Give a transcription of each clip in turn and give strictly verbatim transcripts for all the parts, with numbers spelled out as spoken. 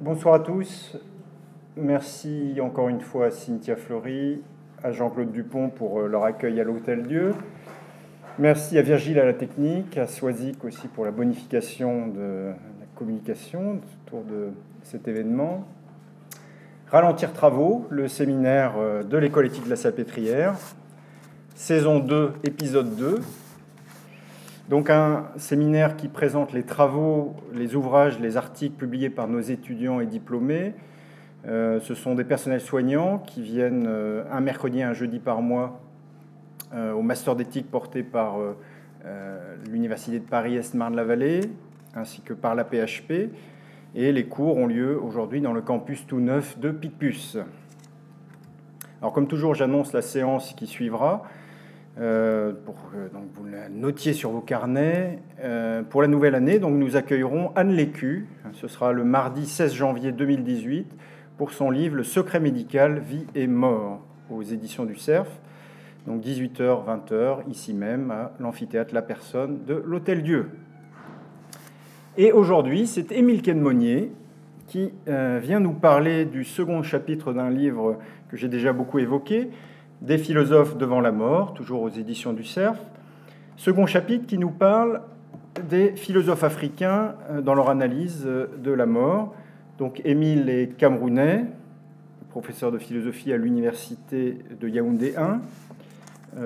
Bonsoir à tous. Merci encore une fois à Cynthia Fleury, à Jean-Claude Dupont pour leur accueil à l'Hôtel Dieu. Merci à Virgile à la technique, à Soizic aussi pour la bonification de la communication autour de cet événement. Ralentir travaux, le séminaire de l'école éthique de la Salpêtrière, saison deux, épisode deux. Donc un séminaire qui présente les travaux, les ouvrages, les articles publiés par nos étudiants et diplômés. Euh, ce sont des personnels soignants qui viennent euh, un mercredi et un jeudi par mois euh, au master d'éthique porté par euh, euh, l'Université de Paris-Est-Marne-la-Vallée, ainsi que par l'A P H P. Et les cours ont lieu aujourd'hui dans le campus tout neuf de Picpus. Alors comme toujours, j'annonce la séance qui suivra. Euh, pour euh, donc vous la notiez sur vos carnets. Euh, pour la nouvelle année, donc, nous accueillerons Anne Lécu. Ce sera le mardi seize janvier deux mille dix-huit pour son livre « Le secret médical, vie et mort » aux éditions du Cerf. Donc dix-huit heures, vingt heures, ici même, à l'amphithéâtre La Personne de l'Hôtel Dieu. Et aujourd'hui, c'est Émile Kenmonnier qui euh, vient nous parler du second chapitre d'un livre que j'ai déjà beaucoup évoqué, « Des philosophes devant la mort », toujours aux éditions du Cerf. Second chapitre qui nous parle des philosophes africains dans leur analyse de la mort. Donc Émile est camerounais, professeur de philosophie à l'université de Yaoundé un.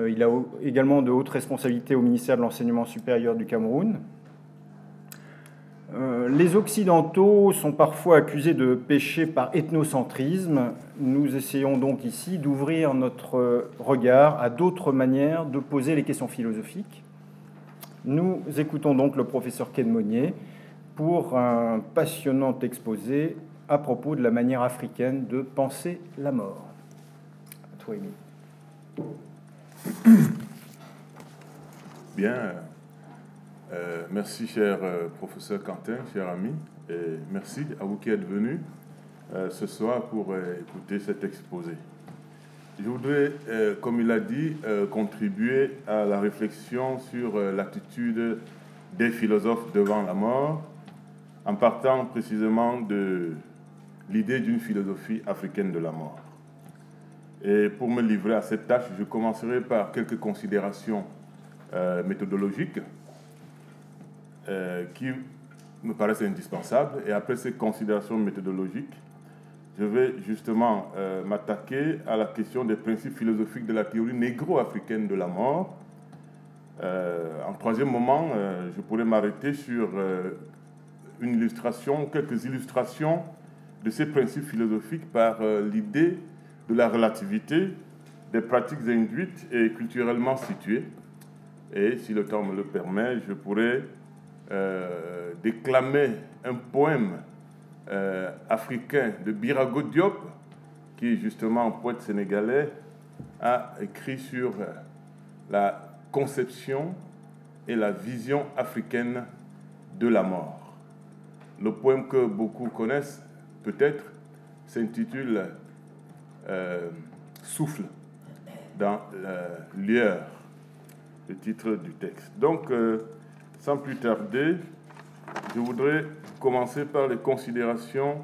Il a également de hautes responsabilités au ministère de l'enseignement supérieur du Cameroun. Les Occidentaux sont parfois accusés de pécher par ethnocentrisme. Nous essayons donc ici d'ouvrir notre regard à d'autres manières de poser les questions philosophiques. Nous écoutons donc le professeur Kenmonnier pour un passionnant exposé à propos de la manière africaine de penser la mort. À toi, Émile. Bien. Euh, merci, cher euh, professeur Quentin, cher ami, et merci à vous qui êtes venus euh, ce soir pour euh, écouter cet exposé. Je voudrais, euh, comme il a dit, euh, contribuer à la réflexion sur euh, l'attitude des philosophes devant la mort, en partant précisément de l'idée d'une philosophie africaine de la mort. Et pour me livrer à cette tâche, je commencerai par quelques considérations euh, méthodologiques, Euh, qui me paraissent indispensables. Et après ces considérations méthodologiques, je vais justement euh, m'attaquer à la question des principes philosophiques de la théorie négro-africaine de la mort. Euh, en troisième moment, euh, je pourrais m'arrêter sur euh, une illustration, quelques illustrations de ces principes philosophiques par euh, l'idée de la relativité des pratiques induites et culturellement situées. Et si le temps me le permet, je pourrais Euh, déclamer un poème euh, africain de Birago Diop, qui justement, poète sénégalais, a écrit sur la conception et la vision africaine de la mort. Le poème que beaucoup connaissent, peut-être, s'intitule euh, « Souffle dans la lueur », le titre du texte. Donc, euh, sans plus tarder, je voudrais commencer par les considérations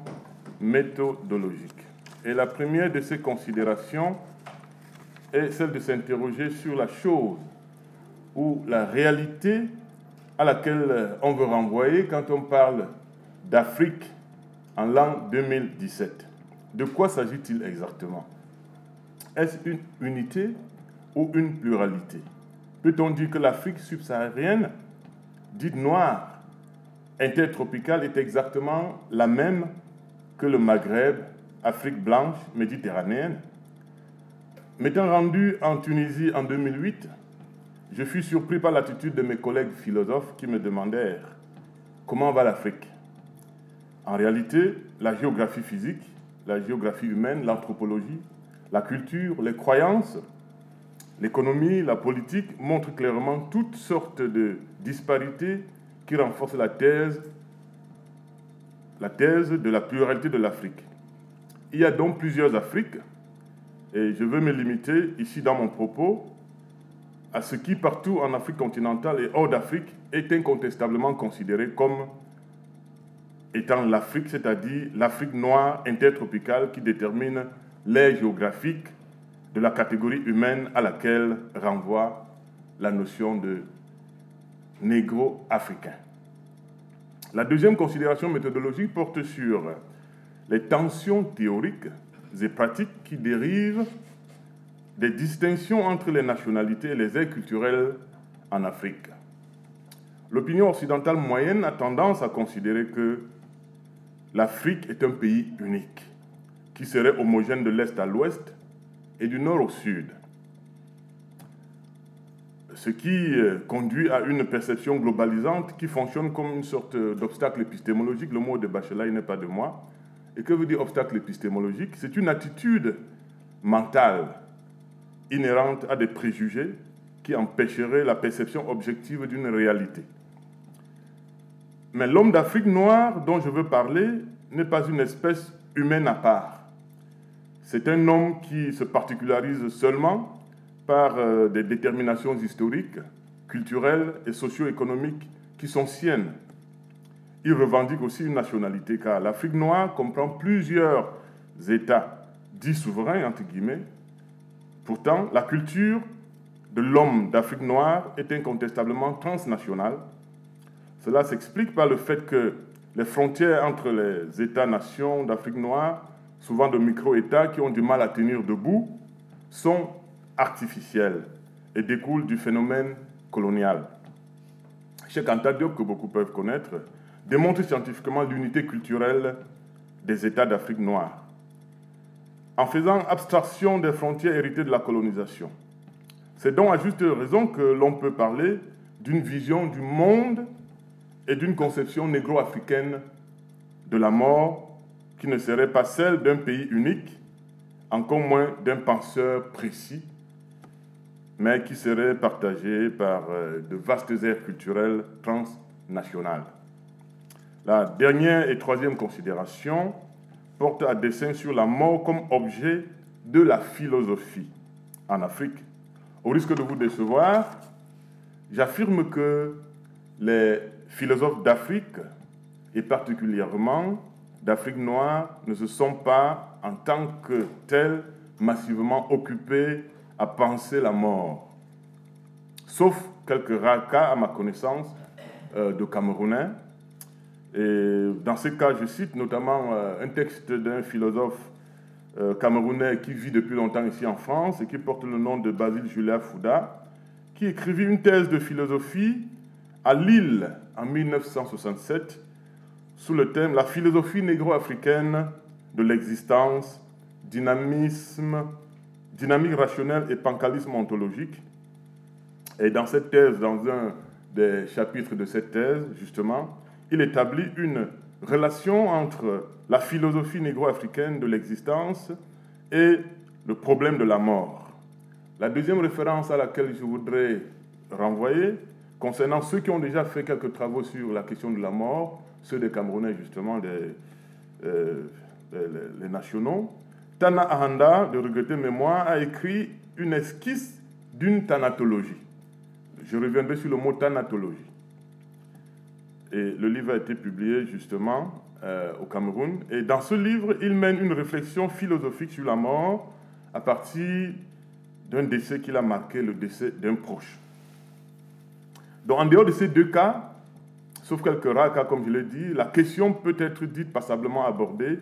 méthodologiques. Et la première de ces considérations est celle de s'interroger sur la chose ou la réalité à laquelle on veut renvoyer quand on parle d'Afrique en l'an deux mille dix-sept. De quoi s'agit-il exactement? Est-ce une unité ou une pluralité? Peut-on dire que l'Afrique subsaharienne dite noire, intertropicale, est exactement la même que le Maghreb, Afrique blanche, méditerranéenne? M'étant rendu en Tunisie en deux mille huit, je fus surpris par l'attitude de mes collègues philosophes qui me demandèrent « Comment va l'Afrique ?» En réalité, la géographie physique, la géographie humaine, l'anthropologie, la culture, les croyances, l'économie, la politique montrent clairement toutes sortes de disparités qui renforcent la thèse, la thèse de la pluralité de l'Afrique. Il y a donc plusieurs Afriques, et je veux me limiter ici dans mon propos à ce qui partout en Afrique continentale et hors d'Afrique est incontestablement considéré comme étant l'Afrique, c'est-à-dire l'Afrique noire intertropicale qui détermine l'ère géographique de la catégorie humaine à laquelle renvoie la notion de négro-africain. La deuxième considération méthodologique porte sur les tensions théoriques et pratiques qui dérivent des distinctions entre les nationalités et les aires culturelles en Afrique. L'opinion occidentale moyenne a tendance à considérer que l'Afrique est un pays unique, qui serait homogène de l'Est à l'Ouest et du Nord au Sud, ce qui conduit à une perception globalisante qui fonctionne comme une sorte d'obstacle épistémologique. Le mot de Bachelard, il n'est pas de moi. Et que veut dire obstacle épistémologique? C'est une attitude mentale inhérente à des préjugés qui empêcherait la perception objective d'une réalité. Mais l'homme d'Afrique noire dont je veux parler n'est pas une espèce humaine à part. C'est un homme qui se particularise seulement par des déterminations historiques, culturelles et socio-économiques qui sont siennes. Il revendique aussi une nationalité, car l'Afrique noire comprend plusieurs États dits souverains, entre guillemets. Pourtant, la culture de l'homme d'Afrique noire est incontestablement transnationale. Cela s'explique par le fait que les frontières entre les États-nations d'Afrique noire, souvent de micro-États qui ont du mal à tenir debout, sont artificielles et découlent du phénomène colonial. Cheikh Anta Diop, que beaucoup peuvent connaître, démontre scientifiquement l'unité culturelle des États d'Afrique noire, en faisant abstraction des frontières héritées de la colonisation. C'est donc à juste raison que l'on peut parler d'une vision du monde et d'une conception négro-africaine de la mort qui ne serait pas celle d'un pays unique, encore moins d'un penseur précis, mais qui serait partagée par de vastes aires culturelles transnationales. La dernière et troisième considération porte à dessein sur la mort comme objet de la philosophie en Afrique. Au risque de vous décevoir, j'affirme que les philosophes d'Afrique, et particulièrement d'Afrique noire, ne se sont pas, en tant que tels, massivement occupés à penser la mort. Sauf quelques rares cas, à ma connaissance, euh, de Camerounais. Et dans ces cas, je cite notamment euh, un texte d'un philosophe camerounais qui vit depuis longtemps ici en France et qui porte le nom de Basile Julia Fouda, qui écrivit une thèse de philosophie à Lille en mille neuf cent soixante-sept sous le thème « La philosophie négro-africaine de l'existence, dynamisme, dynamique rationnelle et pancalisme ontologique ». Et dans cette thèse, dans un des chapitres de cette thèse, justement, il établit une relation entre la philosophie négro-africaine de l'existence et le problème de la mort. La deuxième référence à laquelle je voudrais renvoyer, concernant ceux qui ont déjà fait quelques travaux sur la question de la mort, ceux des Camerounais justement, des, euh, des, les nationaux, Tana Ahanda, de regretter mémoire, a écrit une esquisse d'une thanatologie. Je reviendrai sur le mot thanatologie. Et le livre a été publié justement euh, au Cameroun. Et dans ce livre, il mène une réflexion philosophique sur la mort à partir d'un décès qu'il a marqué, le décès d'un proche. Donc en dehors de ces deux cas, sauf quelques rares cas comme je l'ai dit, la question peut être dite passablement abordée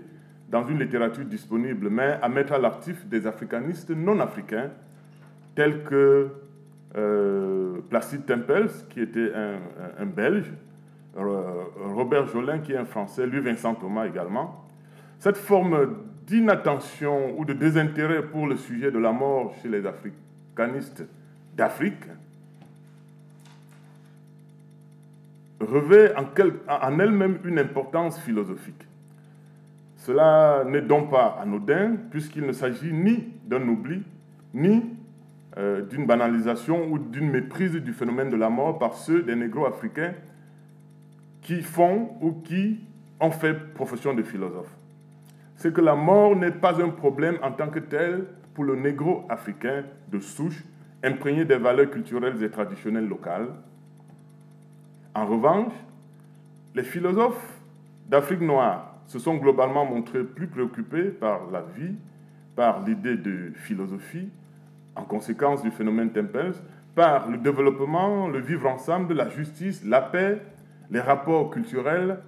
dans une littérature disponible, mais à mettre à l'actif des africanistes non africains tels que euh, Placide Tempels, qui était un, un, un Belge, Robert Jolin, qui est un Français, Louis-Vincent Thomas également. Cette forme d'inattention ou de désintérêt pour le sujet de la mort chez les africanistes d'Afrique revêt en elle-même une importance philosophique. Cela n'est donc pas anodin, puisqu'il ne s'agit ni d'un oubli, ni d'une banalisation ou d'une méprise du phénomène de la mort par ceux des négro-africains qui font ou qui ont fait profession de philosophe. C'est que la mort n'est pas un problème en tant que tel pour le négro-africain de souche, imprégné des valeurs culturelles et traditionnelles locales. En revanche, les philosophes d'Afrique noire se sont globalement montrés plus préoccupés par la vie, par l'idée de philosophie, en conséquence du phénomène Tempels, par le développement, le vivre ensemble, la justice, la paix, les rapports culturels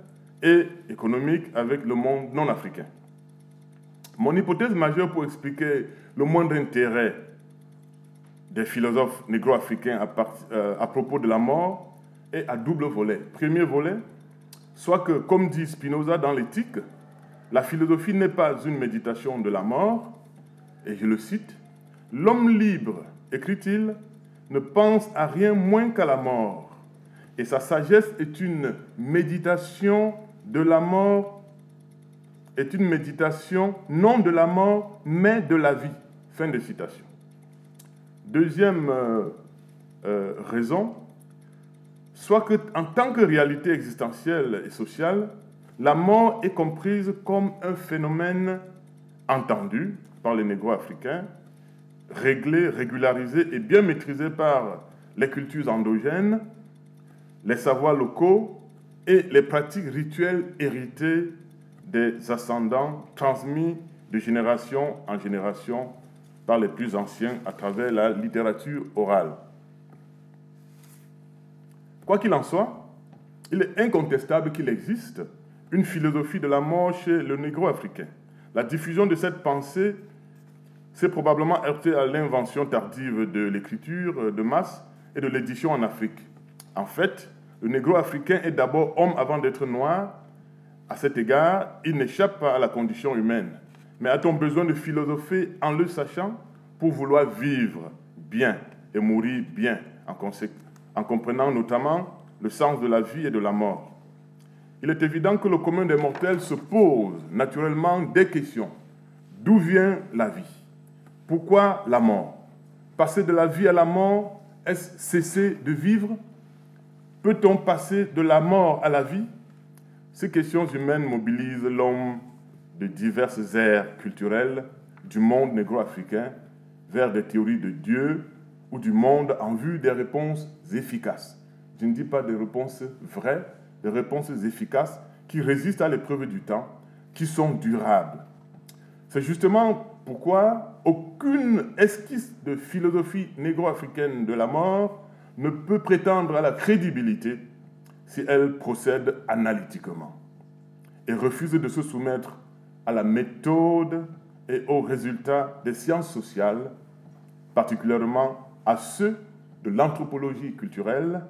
et économiques avec le monde non africain. Mon hypothèse majeure pour expliquer le moindre intérêt des philosophes négro-africains à, part, euh, à propos de la mort est à double volet. Premier volet, soit que, comme dit Spinoza dans l'éthique, la philosophie n'est pas une méditation de la mort, et je le cite, « L'homme libre, écrit-il, ne pense à rien moins qu'à la mort, et sa sagesse est une méditation de la mort, est une méditation non de la mort, mais de la vie. » Fin de citation. Deuxième euh, euh, raison, soit que, en tant que réalité existentielle et sociale, la mort est comprise comme un phénomène entendu par les négro-africains, réglé, régularisé et bien maîtrisé par les cultures endogènes, les savoirs locaux et les pratiques rituelles héritées des ascendants transmis de génération en génération par les plus anciens à travers la littérature orale. Quoi qu'il en soit, il est incontestable qu'il existe une philosophie de la mort chez le négro-africain. La diffusion de cette pensée s'est probablement heurtée à l'invention tardive de l'écriture de masse et de l'édition en Afrique. En fait, le négro-africain est d'abord homme avant d'être noir. À cet égard, il n'échappe pas à la condition humaine. Mais a-t-on besoin de philosopher en le sachant pour vouloir vivre bien et mourir bien, en, consé- en comprenant notamment le sens de la vie et de la mort? Il est évident que le commun des mortels se pose naturellement des questions. D'où vient la vie? Pourquoi la mort? Passer de la vie à la mort, est-ce cesser de vivre? Peut-on passer de la mort à la vie? Ces questions humaines mobilisent l'homme de diverses aires culturelles du monde négro-africain vers des théories de Dieu ou du monde en vue des réponses efficaces. Je ne dis pas des réponses vraies, des réponses efficaces qui résistent à l'épreuve du temps, qui sont durables. C'est justement pourquoi aucune esquisse de philosophie négro-africaine de la mort ne peut prétendre à la crédibilité si elle procède analytiquement et refuse de se soumettre à la méthode et aux résultats des sciences sociales, particulièrement à ceux de l'anthropologie culturelle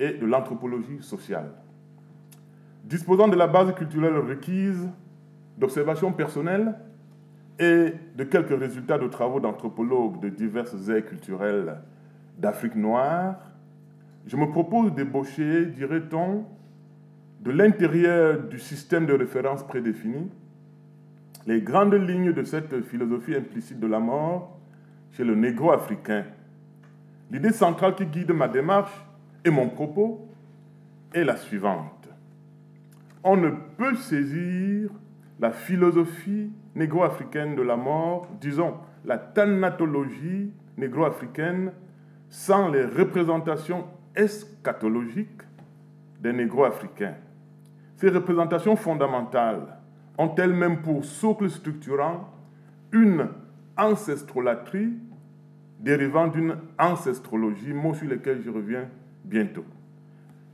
et de l'anthropologie sociale. Disposant de la base culturelle requise, d'observations personnelles et de quelques résultats de travaux d'anthropologues de diverses aires culturelles d'Afrique noire, je me propose d'ébaucher, dirait-on, de l'intérieur du système de référence prédéfini, les grandes lignes de cette philosophie implicite de la mort chez le négro-africain. L'idée centrale qui guide ma démarche et mon propos est la suivante. On ne peut saisir la philosophie négro-africaine de la mort, disons la thanatologie négro-africaine, sans les représentations eschatologiques des négro-africains. Ces représentations fondamentales ont elles-mêmes pour socle structurant une ancestrolâtrie dérivant d'une ancestrologie, mot sur lequel je reviens bientôt,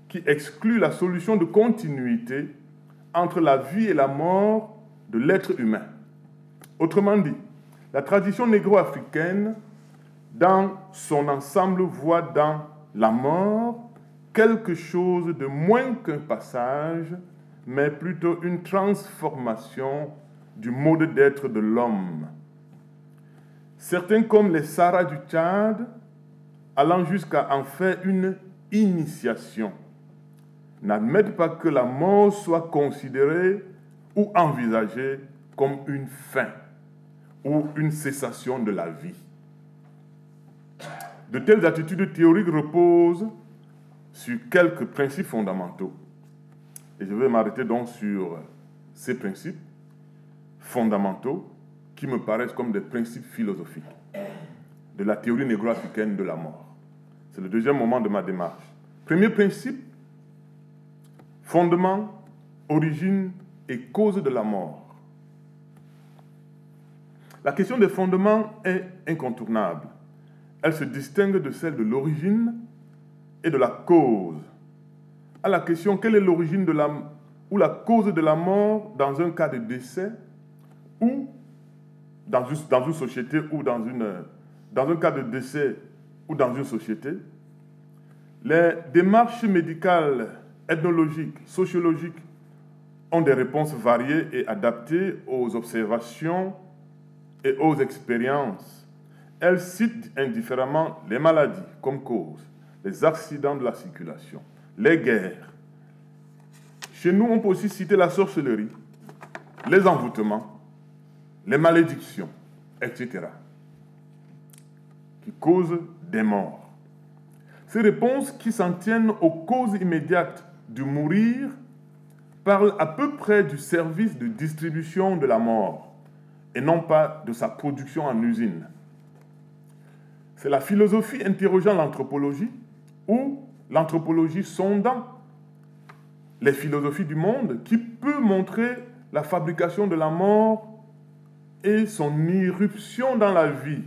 qui exclut la solution de continuité entre la vie et la mort de l'être humain. Autrement dit, la tradition négro-africaine, dans son ensemble, voit dans la mort quelque chose de moins qu'un passage, mais plutôt une transformation du mode d'être de l'homme. Certains, comme les Sara du Tchad, allant jusqu'à en faire une initiation, n'admettent pas que la mort soit considérée ou envisagée comme une fin ou une cessation de la vie. De telles attitudes théoriques reposent sur quelques principes fondamentaux. Et je vais m'arrêter donc sur ces principes fondamentaux qui me paraissent comme des principes philosophiques de la théorie négro-africaine de la mort. C'est le deuxième moment de ma démarche. Premier principe, fondement origine et cause de la mort. La question des fondements est incontournable. Elle se distingue de celle de l'origine et de la cause. À la question quelle est l'origine de la, ou la cause de la mort dans un cas de décès ou dans une, dans une société ou dans, une, dans un cas de décès ou dans une société, les démarches médicales, ethnologiques, sociologiques ont des réponses variées et adaptées aux observations et aux expériences. Elles citent indifféremment les maladies comme cause, les accidents de la circulation, les guerres. Chez nous, on peut aussi citer la sorcellerie, les envoûtements, les malédictions, et cetera, qui causent des morts. Ces réponses qui s'en tiennent aux causes immédiates du mourir parlent à peu près du service de distribution de la mort et non pas de sa production en usine. C'est la philosophie interrogeant l'anthropologie ou l'anthropologie sondant les philosophies du monde qui peut montrer la fabrication de la mort et son irruption dans la vie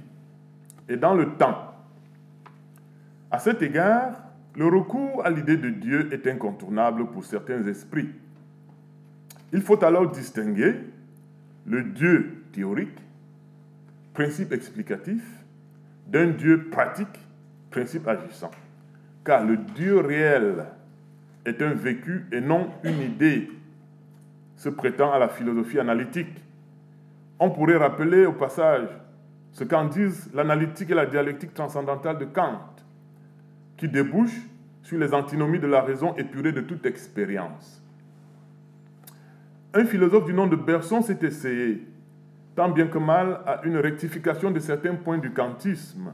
et dans le temps. À cet égard, le recours à l'idée de Dieu est incontournable pour certains esprits. Il faut alors distinguer le Dieu théorique, principe explicatif, d'un Dieu pratique, principe agissant. Car le Dieu réel est un vécu et non une idée, se prêtant à la philosophie analytique. On pourrait rappeler au passage ce qu'en disent l'analytique et la dialectique transcendantale de Kant, qui débouche sur les antinomies de la raison épurée de toute expérience. Un philosophe du nom de Berson s'est essayé, tant bien que mal, à une rectification de certains points du kantisme,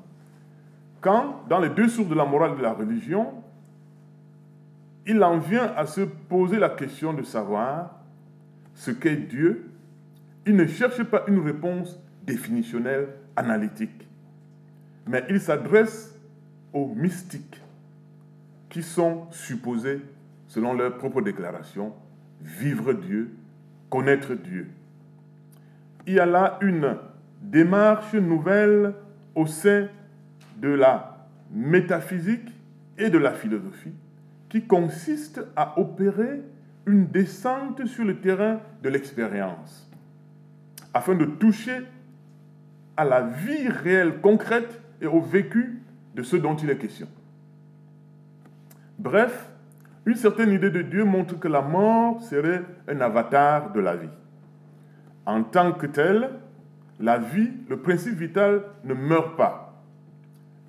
quand, dans les deux sources de la morale et de la religion, il en vient à se poser la question de savoir ce qu'est Dieu. Il ne cherche pas une réponse définitionnelle, analytique, mais il s'adresse aux mystiques qui sont supposés, selon leur propre déclaration, vivre Dieu, connaître Dieu. Il y a là une démarche nouvelle au sein de la métaphysique et de la philosophie qui consiste à opérer une descente sur le terrain de l'expérience afin de toucher à la vie réelle, concrète et au vécu de ce dont il est question. Bref, une certaine idée de Dieu montre que la mort serait un avatar de la vie. En tant que telle, la vie, le principe vital, ne meurt pas.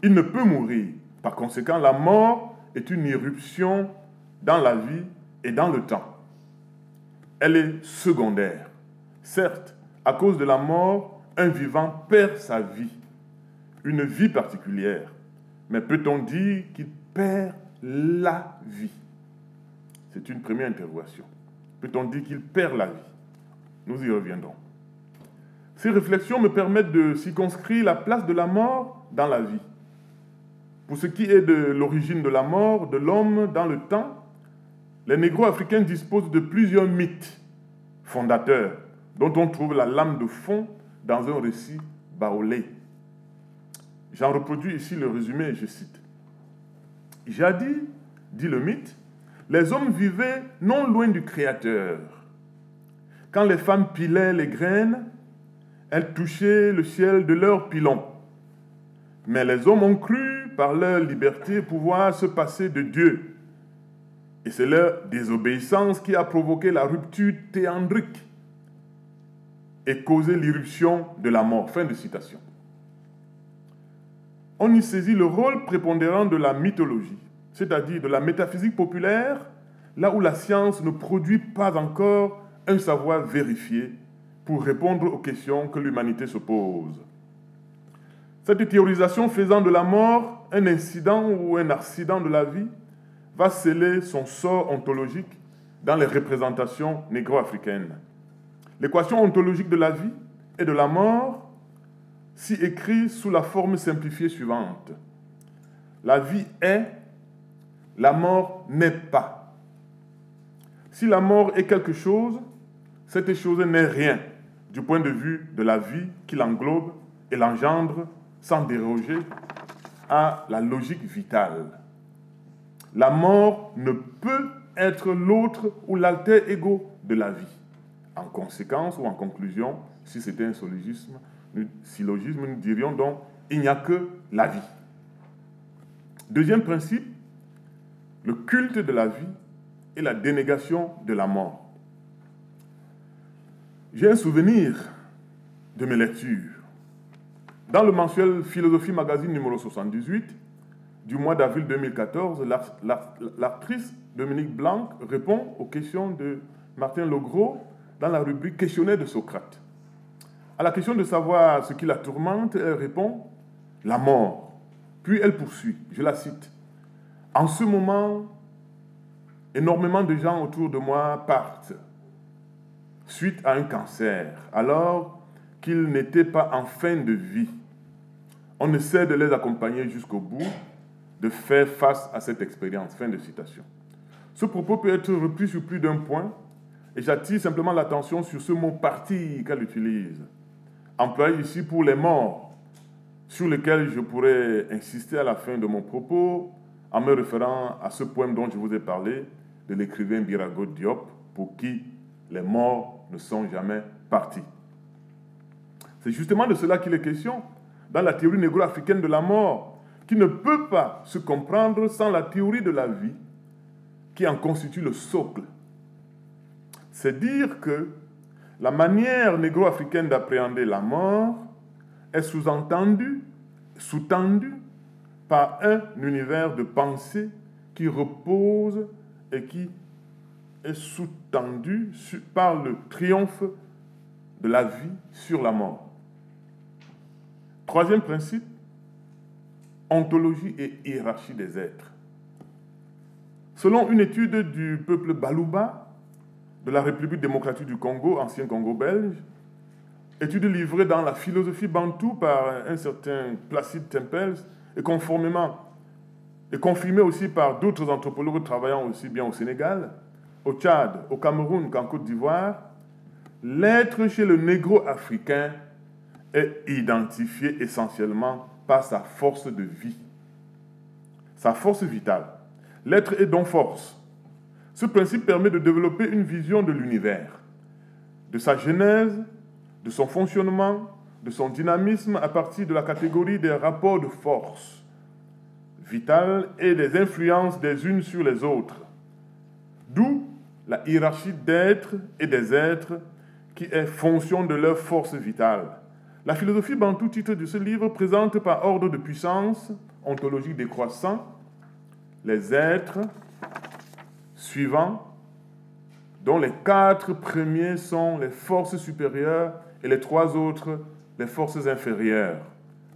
Il ne peut mourir. Par conséquent, la mort est une irruption dans la vie et dans le temps. Elle est secondaire. Certes, à cause de la mort, un vivant perd sa vie, une vie particulière. Mais peut-on dire qu'il perd la vie? C'est une première interrogation. Peut-on dire qu'il perd la vie? Nous y reviendrons. Ces réflexions me permettent de circonscrire la place de la mort dans la vie. Pour ce qui est de l'origine de la mort de l'homme dans le temps, les négro-africains disposent de plusieurs mythes fondateurs dont on trouve la lame de fond dans un récit baoulé. J'en reproduis ici le résumé et je cite. « Jadis, dit le mythe, les hommes vivaient non loin du Créateur. Quand les femmes pilaient les graines, elles touchaient le ciel de leurs pilons. Mais les hommes ont cru, par leur liberté, pouvoir se passer de Dieu. Et c'est leur désobéissance qui a provoqué la rupture théandrique et causé l'irruption de la mort. » Fin de citation. On y saisit le rôle prépondérant de la mythologie, c'est-à-dire de la métaphysique populaire, là où la science ne produit pas encore un savoir vérifié pour répondre aux questions que l'humanité se pose. Cette théorisation faisant de la mort un incident ou un accident de la vie va sceller son sort ontologique dans les représentations négro-africaines. L'équation ontologique de la vie et de la mort si écrit sous la forme simplifiée suivante. La vie est, la mort n'est pas. Si la mort est quelque chose, cette chose n'est rien du point de vue de la vie qui l'englobe et l'engendre sans déroger à la logique vitale. La mort ne peut être l'autre ou l'alter ego de la vie. En conséquence ou en conclusion, si c'était un syllogisme, nous, syllogisme, nous dirions donc il n'y a que la vie. Deuxième principe, le culte de la vie et la dénégation de la mort. J'ai un souvenir de mes lectures. Dans le mensuel Philosophie Magazine numéro soixante-dix-huit du mois d'avril deux mille quatorze, l'actrice Dominique Blanc répond aux questions de Martin Legros dans la rubrique Questionnaire de Socrate. À la question de savoir ce qui la tourmente, elle répond « la mort ». Puis elle poursuit, je la cite. « En ce moment, énormément de gens autour de moi partent suite à un cancer, alors qu'ils n'étaient pas en fin de vie. On essaie de les accompagner jusqu'au bout, de faire face à cette expérience. » Fin de citation. Ce propos peut être repris sur plus d'un point, et j'attire simplement l'attention sur ce mot « partir » qu'elle utilise, employé ici pour les morts, sur lequel je pourrais insister à la fin de mon propos, en me référant à ce poème dont je vous ai parlé, de l'écrivain Birago Diop, pour qui les morts ne sont jamais partis. C'est justement de cela qu'il est question dans la théorie négro-africaine de la mort, qui ne peut pas se comprendre sans la théorie de la vie, qui en constitue le socle. C'est dire que la manière négro-africaine d'appréhender la mort est sous-entendue, sous-tendue par un univers de pensée qui repose et qui est sous-tendu par le triomphe de la vie sur la mort. Troisième principe, ontologie et hiérarchie des êtres. Selon une étude du peuple Baluba de la République démocratique du Congo, ancien Congo belge, étude livrée dans la philosophie bantoue par un certain Placide Tempels et conformément et confirmée aussi par d'autres anthropologues travaillant aussi bien au Sénégal, au Tchad, au Cameroun qu'en Côte d'Ivoire, l'être chez le négro-africain est identifié essentiellement par sa force de vie, sa force vitale. L'être est donc force. Ce principe permet de développer une vision de l'univers, de sa genèse, de son fonctionnement, de son dynamisme à partir de la catégorie des rapports de force vitale et des influences des unes sur les autres. D'où la hiérarchie d'êtres et des êtres qui est fonction de leur force vitale. La philosophie bantoue, titre de ce livre, présente par ordre de puissance ontologique décroissant les êtres suivants, dont les quatre premiers sont les forces supérieures et les trois autres les forces inférieures.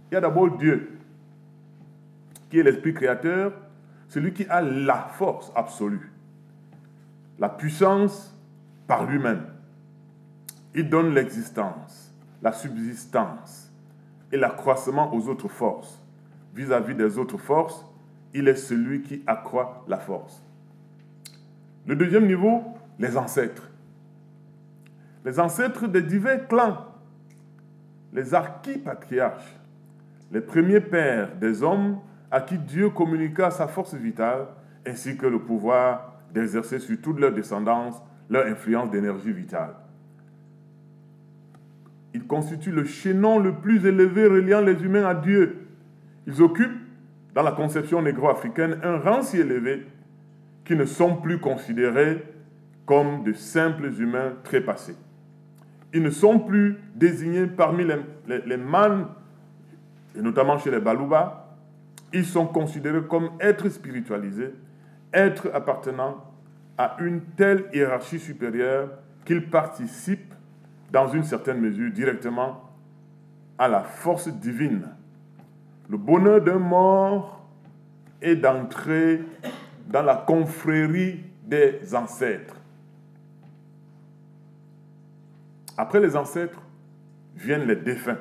Il y a d'abord Dieu, qui est l'esprit créateur, celui qui a la force absolue, la puissance par lui-même. Il donne l'existence, la subsistance et l'accroissement aux autres forces. Vis-à-vis des autres forces, il est celui qui accroît la force. Le deuxième niveau, les ancêtres. Les ancêtres des divers clans, les archipatriarches, les premiers pères des hommes à qui Dieu communiqua sa force vitale ainsi que le pouvoir d'exercer sur toute leur descendance leur influence d'énergie vitale. Ils constituent le chaînon le plus élevé reliant les humains à Dieu. Ils occupent, dans la conception négro-africaine, un rang si élevé qu'ils ne sont plus considérés comme de simples humains trépassés. Ils ne sont plus désignés parmi les, les, les mânes, et notamment chez les Baluba. Ils sont considérés comme êtres spiritualisés, êtres appartenant à une telle hiérarchie supérieure qu'ils participent dans une certaine mesure, directement à la force divine. Le bonheur d'un mort est d'entrer dans la confrérie des ancêtres. Après les ancêtres, viennent les défunts.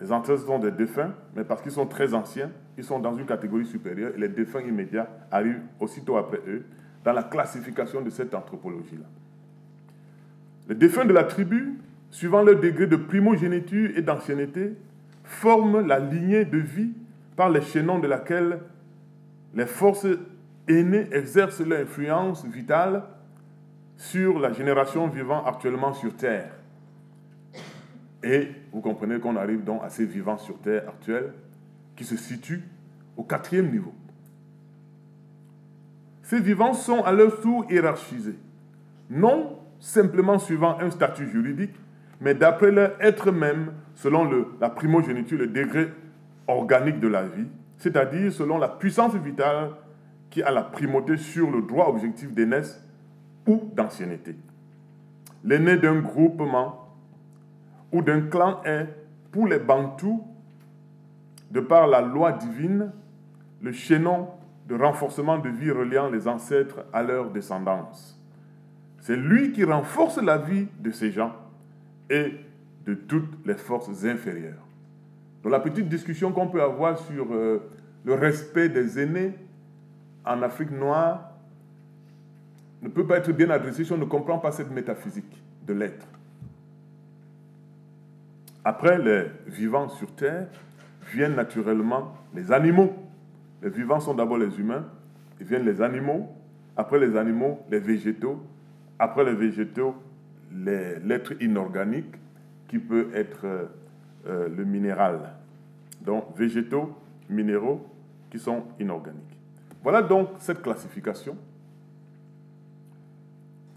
Les ancêtres sont des défunts, mais parce qu'ils sont très anciens, ils sont dans une catégorie supérieure, et les défunts immédiats arrivent aussitôt après eux, dans la classification de cette anthropologie-là. Les défunts de la tribu, suivant leur degré de primogéniture et d'ancienneté, forment la lignée de vie par les chaînons de laquelle les forces aînées exercent leur influence vitale sur la génération vivant actuellement sur Terre. Et vous comprenez qu'on arrive donc à ces vivants sur Terre actuels qui se situent au quatrième niveau. Ces vivants sont à leur tour hiérarchisés, non simplement suivant un statut juridique, mais d'après leur être même, selon le, la primogéniture, le degré organique de la vie, c'est-à-dire selon la puissance vitale qui a la primauté sur le droit objectif d'aînesse ou d'ancienneté. L'aîné d'un groupement ou d'un clan est, pour les Bantous, de par la loi divine, le chaînon de renforcement de vie reliant les ancêtres à leur descendance. C'est lui qui renforce la vie de ces gens et de toutes les forces inférieures. Dans la petite discussion qu'on peut avoir sur euh, le respect des aînés en Afrique noire ne peut pas être bien adressée si on ne comprend pas cette métaphysique de l'être. Après les vivants sur Terre, viennent naturellement les animaux. Les vivants sont d'abord les humains, ils viennent les animaux, après les animaux, les végétaux, après les végétaux, les, l'être inorganique qui peut être euh, le minéral. Donc végétaux, minéraux qui sont inorganiques. Voilà donc cette classification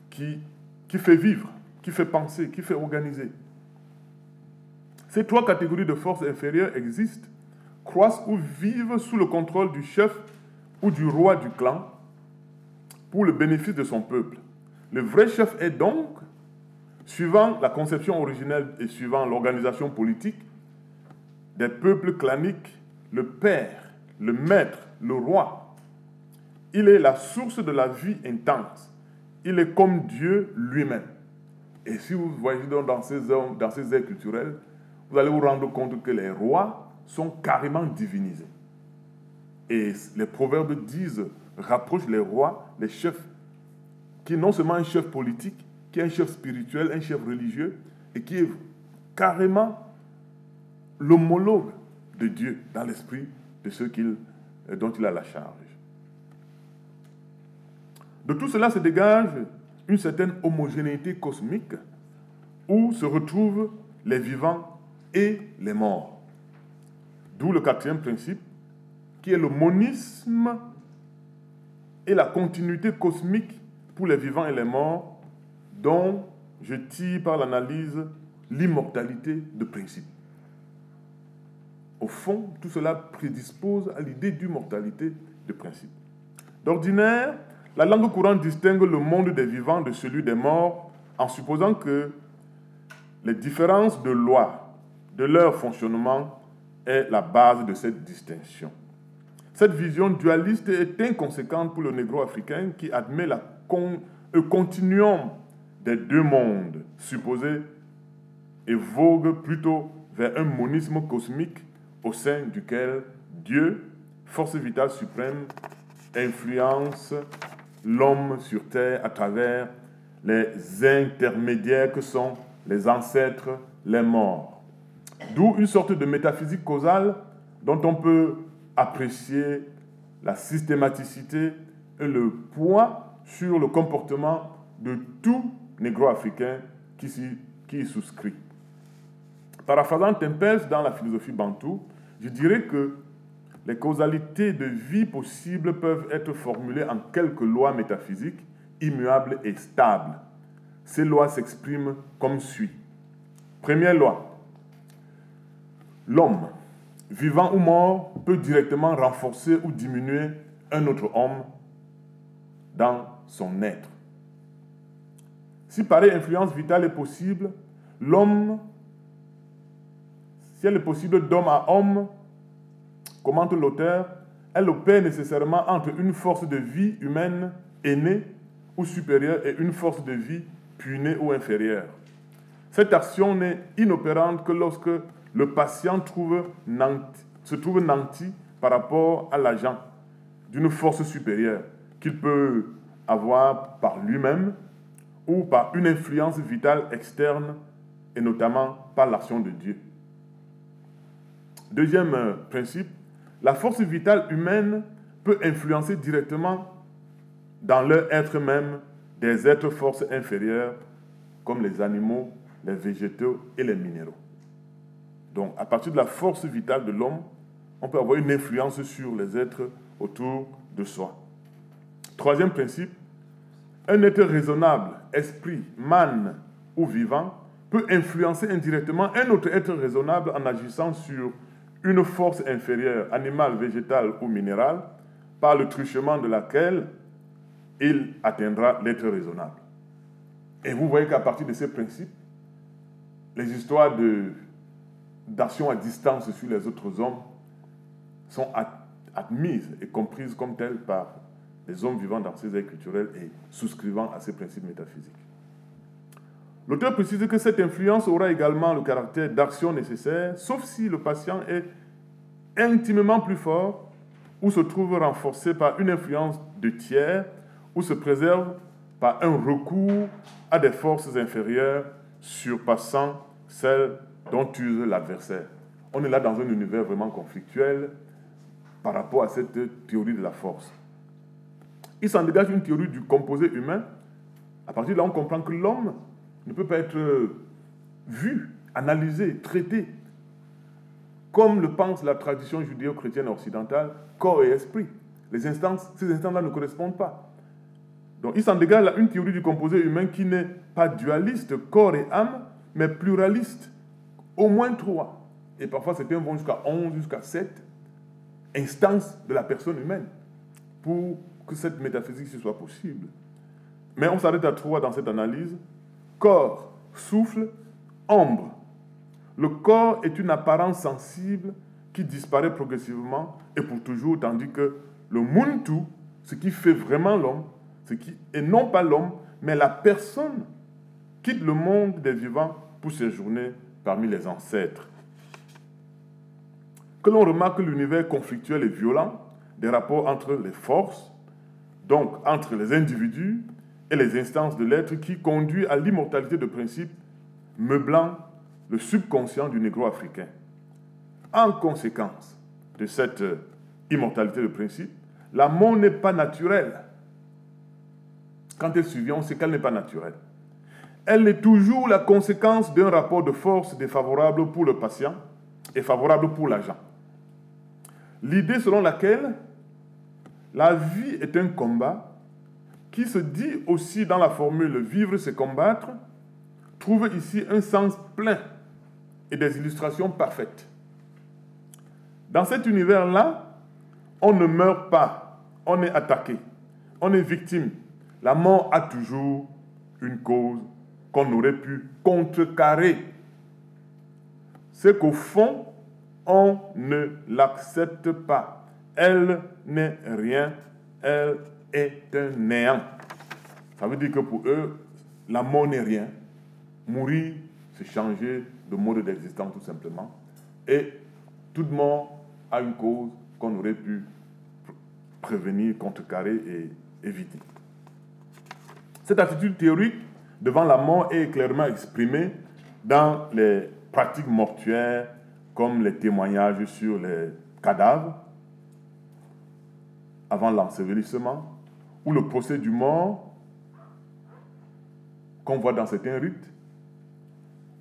qui, qui fait vivre, qui fait penser, qui fait organiser. Ces trois catégories de forces inférieures existent, croissent ou vivent sous le contrôle du chef ou du roi du clan pour le bénéfice de son peuple. Le vrai chef est donc, suivant la conception originelle et suivant l'organisation politique des peuples claniques, le père, le maître, le roi. Il est la source de la vie intense. Il est comme Dieu lui-même. Et si vous voyez donc dans ces hommes, dans ces airs culturels, vous allez vous rendre compte que les rois sont carrément divinisés. Et les proverbes disent, rapproche les rois, les chefs, qui est non seulement un chef politique, qui est un chef spirituel, un chef religieux, et qui est carrément l'homologue de Dieu dans l'esprit de ceux qu'il, dont il a la charge. De tout cela se dégage une certaine homogénéité cosmique où se retrouvent les vivants et les morts. D'où le quatrième principe, qui est le monisme et la continuité cosmique pour les vivants et les morts, dont je tire par l'analyse l'immortalité de principe. Au fond, tout cela prédispose à l'idée d'immortalité de principe. D'ordinaire, la langue courante distingue le monde des vivants de celui des morts en supposant que les différences de loi de leur fonctionnement est la base de cette distinction. Cette vision dualiste est inconséquente pour le négro-africain qui admet la con, le continuum des deux mondes supposés et vogue plutôt vers un monisme cosmique au sein duquel Dieu, force vitale suprême, influence l'homme sur terre à travers les intermédiaires que sont les ancêtres, les morts. D'où une sorte de métaphysique causale dont on peut apprécier la systématicité et le poids sur le comportement de tout négro-africain qui, qui y souscrit. Paraphrasant Tempels dans la philosophie bantoue, je dirais que les causalités de vie possibles peuvent être formulées en quelques lois métaphysiques immuables et stables. Ces lois s'expriment comme suit. Première loi. L'homme, vivant ou mort, peut directement renforcer ou diminuer un autre homme dans son être. Si pareille influence vitale est possible, l'homme, si elle est possible d'homme à homme, commente l'auteur, elle opère nécessairement entre une force de vie humaine aînée ou supérieure et une force de vie punée ou inférieure. Cette action n'est inopérante que lorsque le patient trouve nanti, se trouve nanti par rapport à l'agent d'une force supérieure qu'il peut avoir par lui-même ou par une influence vitale externe et notamment par l'action de Dieu. Deuxième principe, la force vitale humaine peut influencer directement dans leur être même des êtres forces inférieures comme les animaux, les végétaux et les minéraux. Donc, à partir de la force vitale de l'homme, on peut avoir une influence sur les êtres autour de soi. Troisième principe, un être raisonnable, esprit, man ou vivant, peut influencer indirectement un autre être raisonnable en agissant sur une force inférieure, animale, végétale ou minérale, par le truchement de laquelle il atteindra l'être raisonnable. Et vous voyez qu'à partir de ces principes, les histoires de, d'actions à distance sur les autres hommes sont admises et comprises comme telles par les hommes vivant dans ces aires culturelles et souscrivant à ces principes métaphysiques. L'auteur précise que cette influence aura également le caractère d'action nécessaire, sauf si le patient est intimement plus fort ou se trouve renforcé par une influence de tiers ou se préserve par un recours à des forces inférieures surpassant celles dont use l'adversaire. On est là dans un univers vraiment conflictuel par rapport à cette théorie de la force. Il s'en dégage une théorie du composé humain. À partir de là, on comprend que l'homme ne peut pas être vu, analysé, traité, comme le pense la tradition judéo-chrétienne occidentale, corps et esprit. Les instances, ces instances-là ne correspondent pas. Donc, il s'en dégage là une théorie du composé humain qui n'est pas dualiste, corps et âme, mais pluraliste, au moins trois. Et parfois, certains vont jusqu'à onze, jusqu'à sept instances de la personne humaine pour que cette métaphysique soit possible. Mais on s'arrête à trois dans cette analyse. Corps, souffle, ombre. Le corps est une apparence sensible qui disparaît progressivement et pour toujours, tandis que le muntu, ce qui fait vraiment l'homme, ce qui est non pas l'homme, mais la personne, quitte le monde des vivants pour séjourner parmi les ancêtres. Que l'on remarque l'univers conflictuel et violent des rapports entre les forces, donc entre les individus et les instances de l'être qui conduit à l'immortalité de principe meublant le subconscient du négro-africain. En conséquence de cette immortalité de principe, la mort n'est pas naturelle. Quand elle survient, on sait qu'elle n'est pas naturelle. Elle est toujours la conséquence d'un rapport de force défavorable pour le patient et favorable pour l'agent. L'idée selon laquelle la vie est un combat qui se dit aussi dans la formule « vivre, c'est combattre », trouve ici un sens plein et des illustrations parfaites. Dans cet univers-là, on ne meurt pas, on est attaqué, on est victime. La mort a toujours une cause qu'on aurait pu contrecarrer. C'est qu'au fond, on ne l'accepte pas. Elle n'est rien, elle est un néant. Ça veut dire que pour eux, la mort n'est rien. Mourir, c'est changer de mode d'existence tout simplement. Et toute mort a une cause qu'on aurait pu prévenir, contrecarrer et éviter. Cette attitude théorique devant la mort est clairement exprimée dans les pratiques mortuaires comme les témoignages sur les cadavres avant l'ensevelissement, ou le procès du mort, qu'on voit dans certains rites.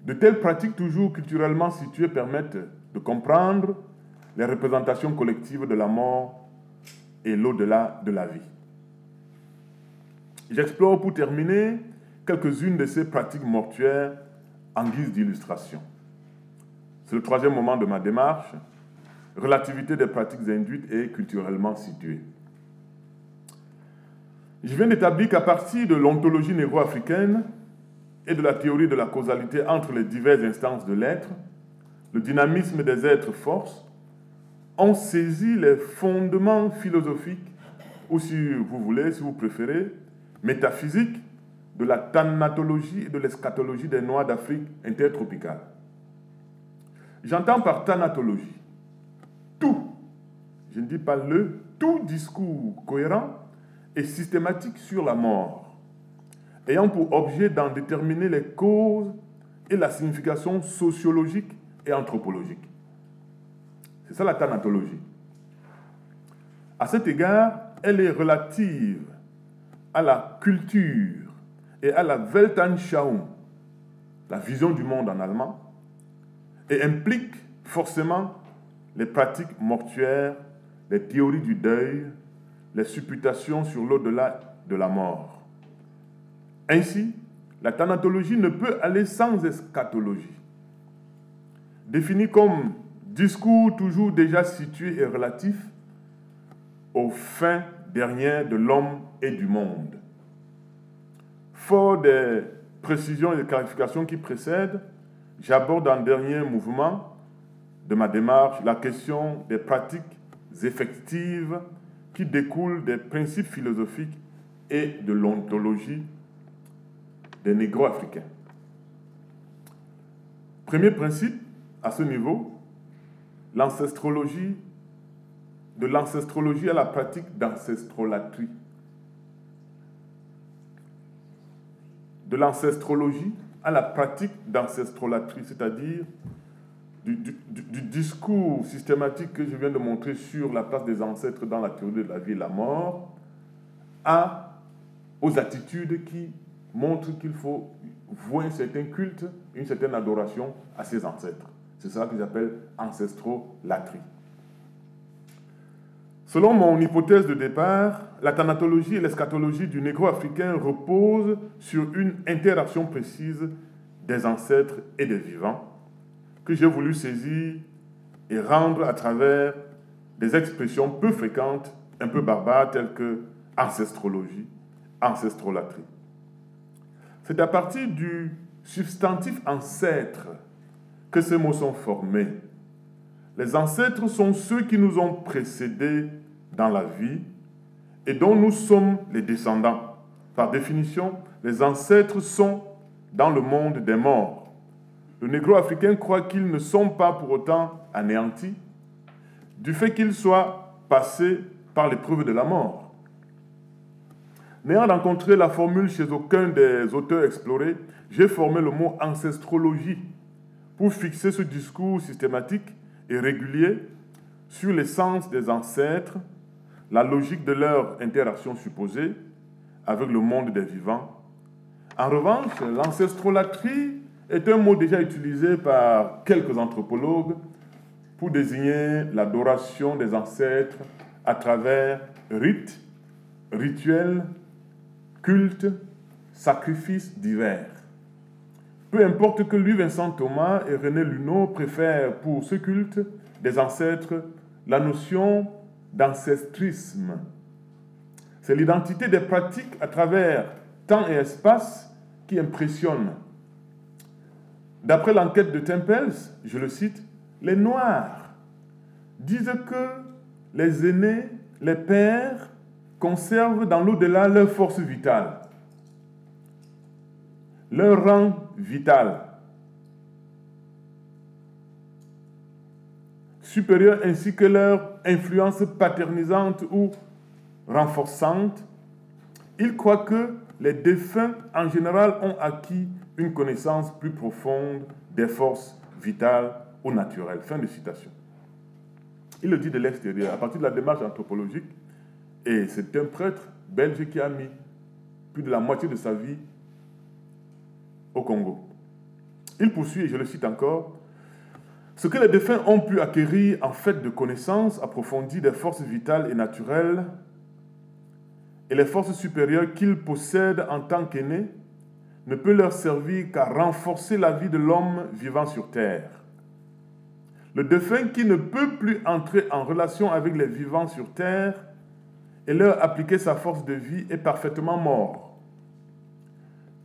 De telles pratiques toujours culturellement situées permettent de comprendre les représentations collectives de la mort et l'au-delà de la vie. J'explore pour terminer quelques-unes de ces pratiques mortuaires en guise d'illustration. C'est le troisième moment de ma démarche, relativité des pratiques induites et culturellement situées. Je viens d'établir qu'à partir de l'ontologie négro-africaine et de la théorie de la causalité entre les diverses instances de l'être, le dynamisme des êtres forces, on saisit les fondements philosophiques, ou si vous voulez, si vous préférez, métaphysiques de la thanatologie et de l'eschatologie des Noirs d'Afrique intertropicale. J'entends par thanatologie tout, je ne dis pas le, tout discours cohérent et systématique sur la mort, ayant pour objet d'en déterminer les causes et la signification sociologique et anthropologique. C'est ça la thanatologie. À cet égard, elle est relative à la culture et à la Weltanschauung, la vision du monde en allemand, et implique forcément les pratiques mortuaires, les théories du deuil, les supputations sur l'au-delà de la mort. Ainsi, la thanatologie ne peut aller sans eschatologie. Définie comme discours toujours déjà situé et relatif aux fins dernières de l'homme et du monde. Fort des précisions et des clarifications qui précèdent, j'aborde en dernier mouvement de ma démarche la question des pratiques effectives qui découlent des principes philosophiques et de l'ontologie des négro-africains. Premier principe, à ce niveau, l'ancestrologie, de l'ancestrologie à la pratique d'ancestrolatrie. De l'ancestrologie à la pratique d'ancestrolatrie, c'est-à-dire du, du, du discours systématique que je viens de montrer sur la place des ancêtres dans la théorie de la vie et la mort, à, aux attitudes qui montrent qu'il faut vouer un certain culte, une certaine adoration à ses ancêtres. C'est ça qu'ils appellent ancestrolâtrie. Selon mon hypothèse de départ, la thanatologie et l'eschatologie du négro-africain reposent sur une interaction précise des ancêtres et des vivants que j'ai voulu saisir et rendre à travers des expressions peu fréquentes, un peu barbares, telles que ancestrologie, ancestrolâtrie. C'est à partir du substantif « ancêtre » que ces mots sont formés. Les ancêtres sont ceux qui nous ont précédés dans la vie et dont nous sommes les descendants. Par définition, les ancêtres sont dans le monde des morts. Le négro-africain croit qu'ils ne sont pas pour autant anéantis du fait qu'ils soient passés par l'épreuve de la mort. N'ayant rencontré la formule chez aucun des auteurs explorés, j'ai formé le mot « ancestrologie » pour fixer ce discours systématique et régulier sur l'essence des ancêtres, la logique de leur interaction supposée avec le monde des vivants. En revanche, l'ancestrolâtrie est un mot déjà utilisé par quelques anthropologues pour désigner l'adoration des ancêtres à travers rites, rituels, cultes, sacrifices divers. Peu importe que Louis-Vincent Thomas et René Luneau préfèrent pour ce culte des ancêtres la notion d'ancestrisme. C'est l'identité des pratiques à travers temps et espace qui impressionne. D'après l'enquête de Tempels, je le cite, les Noirs disent que les aînés, les pères, conservent dans l'au-delà leur force vitale, leur rang vital, supérieur ainsi que leur influence paternisante ou renforçante. Ils croient que les défunts en général ont acquis une connaissance plus profonde des forces vitales ou naturelles. Fin de citation. Il le dit de l'extérieur, à partir de la démarche anthropologique, et c'est un prêtre belge qui a mis plus de la moitié de sa vie au Congo. Il poursuit, et je le cite encore, « Ce que les défunts ont pu acquérir en fait de connaissances approfondies des forces vitales et naturelles et les forces supérieures qu'ils possèdent en tant qu'aînés ne peut leur servir qu'à renforcer la vie de l'homme vivant sur terre. Le défunt qui ne peut plus entrer en relation avec les vivants sur terre et leur appliquer sa force de vie est parfaitement mort,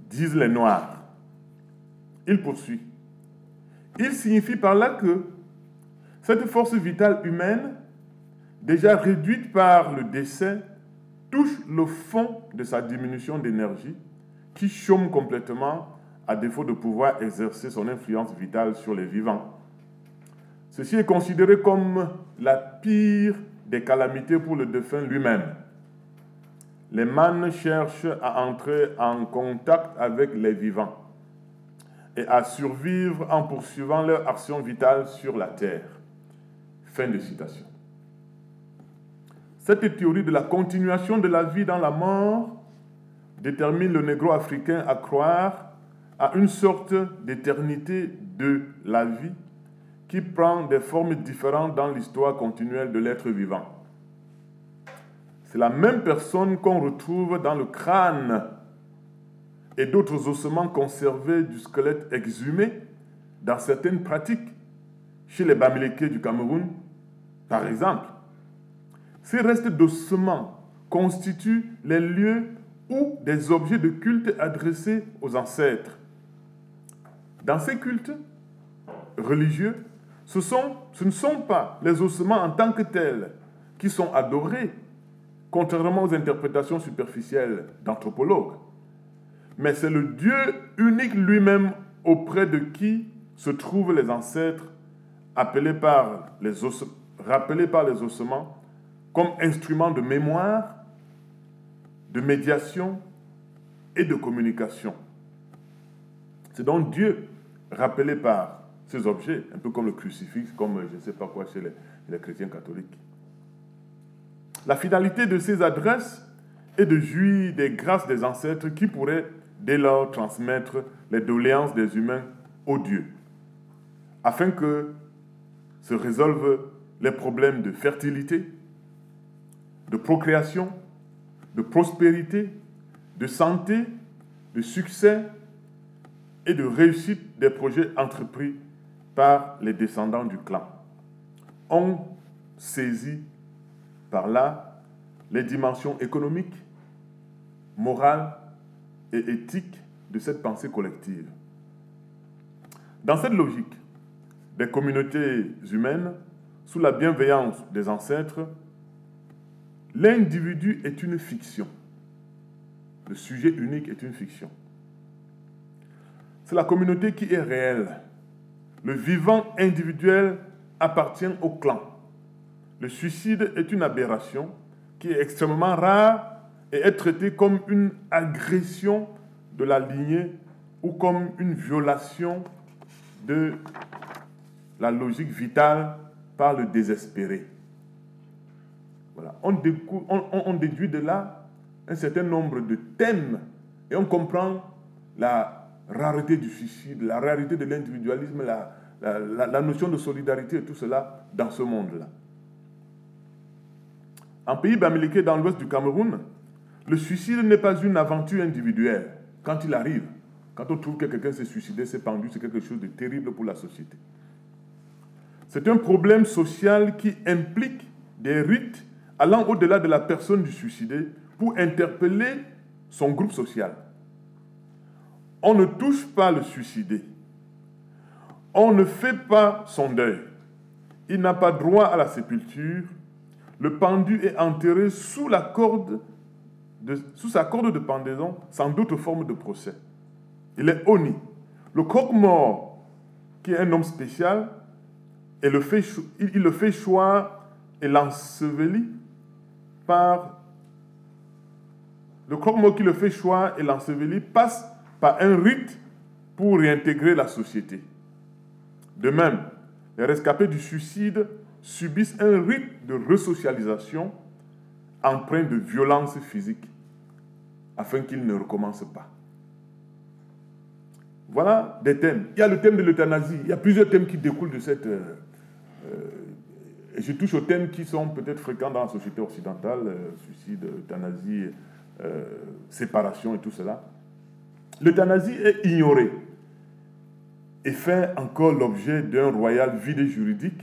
disent les Noirs. » Il poursuit. Il signifie par là que cette force vitale humaine, déjà réduite par le décès, touche le fond de sa diminution d'énergie, qui chôme complètement à défaut de pouvoir exercer son influence vitale sur les vivants. Ceci est considéré comme la pire des calamités pour le défunt lui-même. Les mânes cherchent à entrer en contact avec les vivants et à survivre en poursuivant leur action vitale sur la terre. Fin de citation. Cette théorie de la continuation de la vie dans la mort détermine le négro-africain à croire à une sorte d'éternité de la vie qui prend des formes différentes dans l'histoire continuelle de l'être vivant. C'est la même personne qu'on retrouve dans le crâne et d'autres ossements conservés du squelette exhumé dans certaines pratiques, chez les Bamilékés du Cameroun, par exemple. Ces restes d'ossements constituent les lieux ou des objets de culte adressés aux ancêtres. Dans ces cultes religieux, ce, sont, ce ne sont pas les ossements en tant que tels qui sont adorés, contrairement aux interprétations superficielles d'anthropologues, mais c'est le Dieu unique lui-même auprès de qui se trouvent les ancêtres, appelés par les os, rappelés par les ossements comme instrument de mémoire, de médiation et de communication. C'est donc Dieu rappelé par ces objets, un peu comme le crucifix, comme je ne sais pas quoi chez les, les chrétiens catholiques. La finalité de ces adresses est de jouir des grâces des ancêtres qui pourraient dès lors transmettre les doléances des humains aux dieux, afin que se résolvent les problèmes de fertilité, de procréation, de prospérité, de santé, de succès et de réussite des projets entrepris par les descendants du clan. On saisit par là les dimensions économiques, morales et éthiques de cette pensée collective. Dans cette logique, des communautés humaines, sous la bienveillance des ancêtres, l'individu est une fiction. Le sujet unique est une fiction. C'est la communauté qui est réelle. Le vivant individuel appartient au clan. Le suicide est une aberration qui est extrêmement rare et est traitée comme une agression de la lignée ou comme une violation de la logique vitale par le désespéré. Voilà. On, découvre, on, on déduit de là un certain nombre de thèmes et on comprend la rareté du suicide, la rareté de l'individualisme, la, la, la, la notion de solidarité et tout cela dans ce monde-là. En pays bamiléké dans l'ouest du Cameroun, le suicide n'est pas une aventure individuelle. Quand il arrive, quand on trouve que quelqu'un s'est suicidé, s'est pendu, c'est quelque chose de terrible pour la société. C'est un problème social qui implique des rites allant au-delà de la personne du suicidé pour interpeller son groupe social. On ne touche pas le suicidé. On ne fait pas son deuil. Il n'a pas droit à la sépulture. Le pendu est enterré sous, la corde de, sous sa corde de pendaison, sans d'autre forme de procès. Il est honni. Le croque-mort, qui est un homme spécial, et le fait, il, il le fait choir et l'ensevelit par le croque-mort qui le fait choir et l'enseveli passe par un rite pour réintégrer la société. De même, les rescapés du suicide subissent un rite de resocialisation empreint de violence physique afin qu'ils ne recommencent pas. Voilà des thèmes. Il y a le thème de l'euthanasie. Il y a plusieurs thèmes qui découlent de cette... Euh, euh, et je touche aux thèmes qui sont peut-être fréquents dans la société occidentale, euh, suicide, euthanasie... Euh, séparation et tout cela. L'euthanasie est ignorée et fait encore l'objet d'un royal vide juridique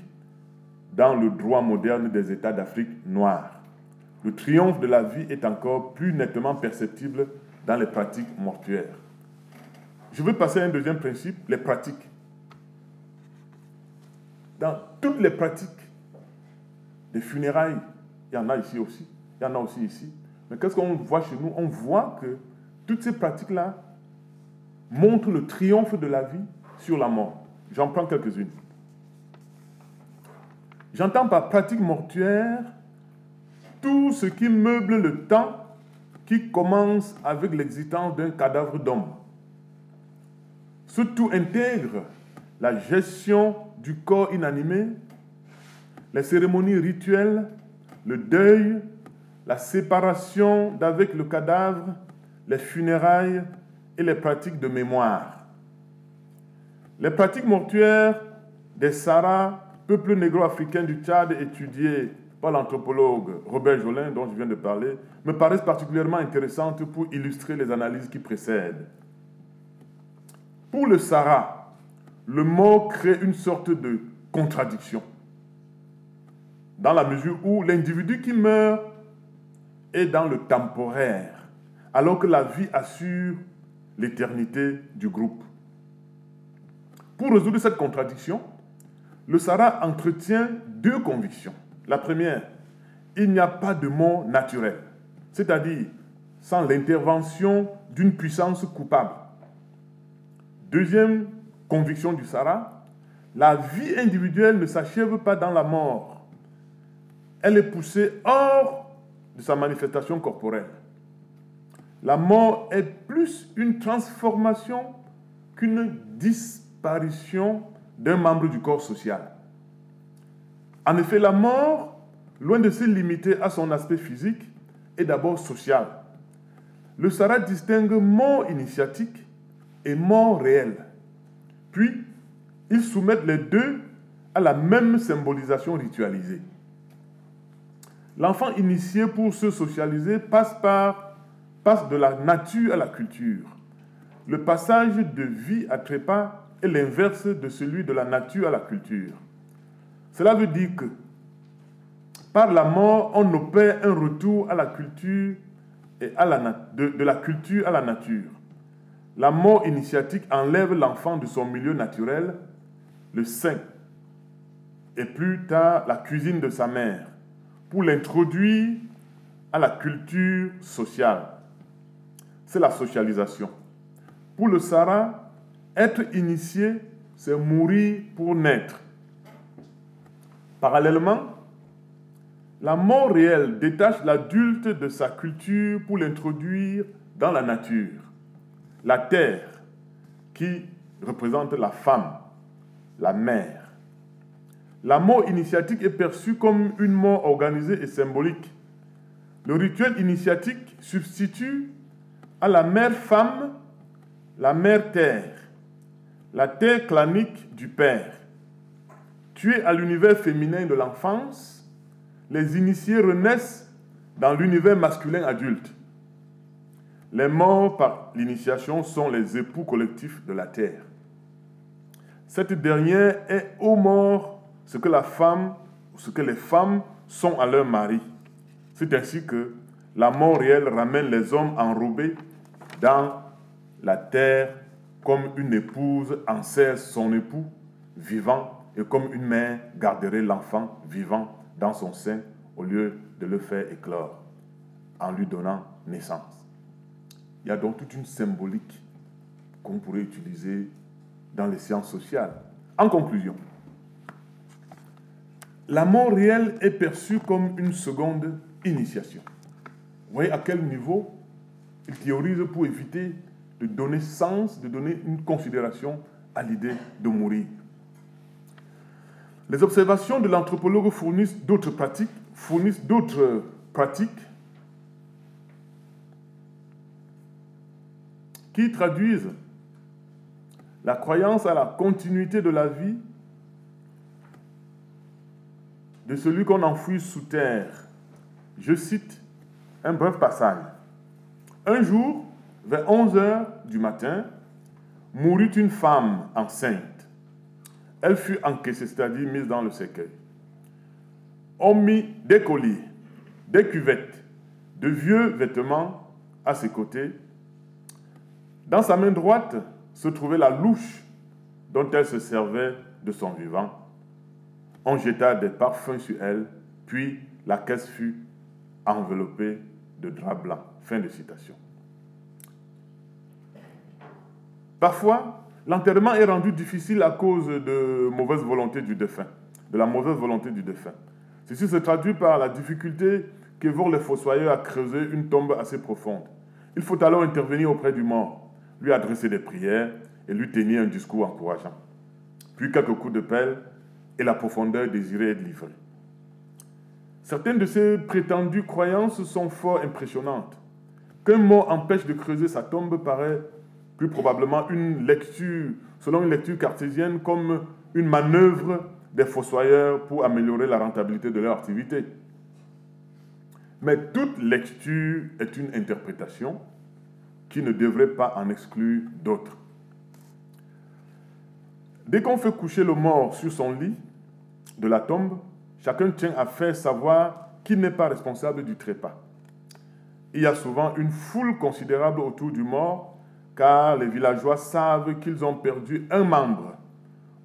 dans le droit moderne des États d'Afrique noire. Le triomphe de la vie est encore plus nettement perceptible dans les pratiques mortuaires. Je veux passer à un deuxième principe, les pratiques. Dans toutes les pratiques des funérailles, il y en a ici aussi, il y en a aussi ici, mais qu'est-ce qu'on voit chez nous? On voit que toutes ces pratiques-là montrent le triomphe de la vie sur la mort. J'en prends quelques-unes. J'entends par pratique mortuaire tout ce qui meuble le temps qui commence avec l'existence d'un cadavre d'homme. Ce tout intègre la gestion du corps inanimé, les cérémonies rituelles, le deuil, la séparation d'avec le cadavre, les funérailles et les pratiques de mémoire. Les pratiques mortuaires des Sara, peuple négro-africain du Tchad étudié par l'anthropologue Robert Jolin, dont je viens de parler, me paraissent particulièrement intéressantes pour illustrer les analyses qui précèdent. Pour le Sara, le mort crée une sorte de contradiction, dans la mesure où l'individu qui meurt est dans le temporaire, alors que la vie assure l'éternité du groupe. Pour résoudre cette contradiction, le Sara entretient deux convictions. La première, il n'y a pas de mort naturelle, c'est-à-dire sans l'intervention d'une puissance coupable. Deuxième conviction du Sara, la vie individuelle ne s'achève pas dans la mort. Elle est poussée hors de sa manifestation corporelle. La mort est plus une transformation qu'une disparition d'un membre du corps social. En effet, la mort, loin de se limiter à son aspect physique, est d'abord sociale. Le Sara distingue mort initiatique et mort réelle. Puis, ils soumettent les deux à la même symbolisation ritualisée. L'enfant initié pour se socialiser passe, par, passe de la nature à la culture. Le passage de vie à trépas est l'inverse de celui de la nature à la culture. Cela veut dire que, par la mort, on opère un retour à la culture et à la de, de la culture à la nature. La mort initiatique enlève l'enfant de son milieu naturel, le sein, et plus tard la cuisine de sa mère, pour l'introduire à la culture sociale. C'est la socialisation. Pour le Sara, être initié, c'est mourir pour naître. Parallèlement, la mort réelle détache l'adulte de sa culture pour l'introduire dans la nature. La terre, qui représente la femme, la mère. La mort initiatique est perçue comme une mort organisée et symbolique. Le rituel initiatique substitue à la mère femme la mère terre, la terre clanique du père. Tués à l'univers féminin de l'enfance, les initiés renaissent dans l'univers masculin adulte. Les morts par l'initiation sont les époux collectifs de la terre. Cette dernière est aux morts ce que la femme, ce que les femmes sont à leur mari. C'est ainsi que la mort réelle ramène les hommes enrobés dans la terre comme une épouse encerce son époux vivant et comme une mère garderait l'enfant vivant dans son sein au lieu de le faire éclore, en lui donnant naissance. Il y a donc toute une symbolique qu'on pourrait utiliser dans les sciences sociales. En conclusion, la mort réelle est perçue comme une seconde initiation. Vous voyez à quel niveau il théorise pour éviter de donner sens, de donner une considération à l'idée de mourir. Les observations de l'anthropologue fournissent d'autres pratiques, fournissent d'autres pratiques qui traduisent la croyance à la continuité de la vie de celui qu'on enfouit sous terre. Je cite un bref passage. Un jour, vers onze heures du matin, mourut une femme enceinte. Elle fut encaissée, c'est-à-dire mise dans le cercueil. On mit des colliers, des cuvettes, de vieux vêtements à ses côtés. Dans sa main droite se trouvait la louche dont elle se servait de son vivant. On jeta des parfums sur elle, puis la caisse fut enveloppée de draps blancs. Fin de citation. Parfois, l'enterrement est rendu difficile à cause de mauvaise volonté du défunt, de la mauvaise volonté du défunt. Ceci se traduit par la difficulté qu'évore le fossoyeur à creuser une tombe assez profonde. Il faut alors intervenir auprès du mort, lui adresser des prières et lui tenir un discours encourageant. Puis quelques coups de pelle et la profondeur désirée est livrée. Certaines de ces prétendues croyances sont fort impressionnantes. Qu'un mort empêche de creuser sa tombe paraît plus probablement une lecture, selon une lecture cartésienne, comme une manœuvre des fossoyeurs pour améliorer la rentabilité de leur activité. Mais toute lecture est une interprétation qui ne devrait pas en exclure d'autres. Dès qu'on fait coucher le mort sur son lit de la tombe, chacun tient à faire savoir qu'il n'est pas responsable du trépas. Il y a souvent une foule considérable autour du mort, car les villageois savent qu'ils ont perdu un membre,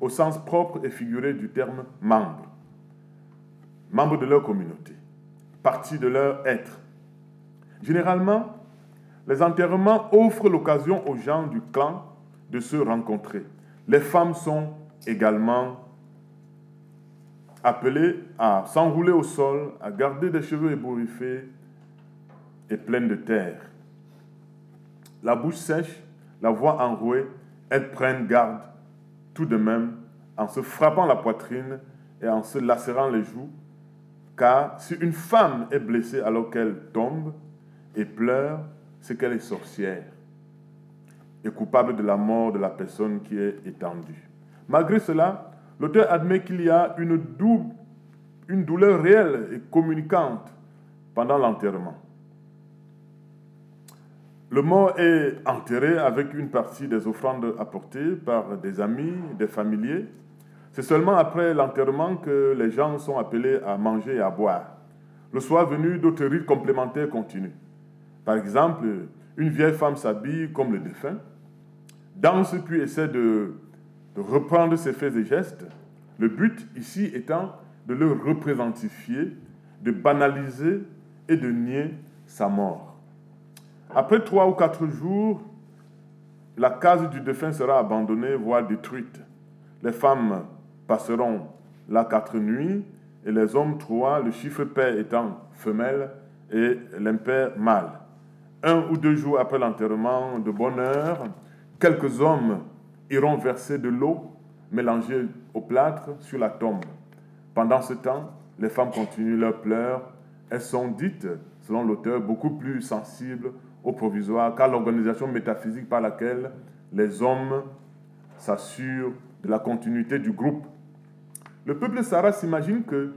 au sens propre et figuré du terme membre, membre de leur communauté, partie de leur être. Généralement, les enterrements offrent l'occasion aux gens du clan de se rencontrer. Les femmes sont également appelées à s'enrouler au sol, à garder des cheveux ébouriffés et pleines de terre. La bouche sèche, la voix enrouée, elles prennent garde tout de même en se frappant la poitrine et en se lacérant les joues, car si une femme est blessée alors qu'elle tombe et pleure, c'est qu'elle est sorcière et coupable de la mort de la personne qui est étendue. Malgré cela, l'auteur admet qu'il y a une, dou- une douleur réelle et communicante pendant l'enterrement. Le mort est enterré avec une partie des offrandes apportées par des amis, des familiers. C'est seulement après l'enterrement que les gens sont appelés à manger et à boire. Le soir venu, d'autres rites complémentaires continuent. Par exemple, une vieille femme s'habille comme le défunt, danse puis essaie de, de reprendre ses faits et gestes. Le but ici étant de le représentifier, de banaliser et de nier sa mort. Après trois ou quatre jours, la case du défunt sera abandonnée, voire détruite. Les femmes passeront là quatre nuits et les hommes trois, le chiffre pair étant femelle et l'impair mâle. Un ou deux jours après l'enterrement, de bonne heure, quelques hommes iront verser de l'eau mélangée au plâtre sur la tombe. Pendant ce temps, les femmes continuent leurs pleurs. Elles sont dites, selon l'auteur, beaucoup plus sensibles au provisoire qu'à l'organisation métaphysique par laquelle les hommes s'assurent de la continuité du groupe. Le peuple Sara s'imagine que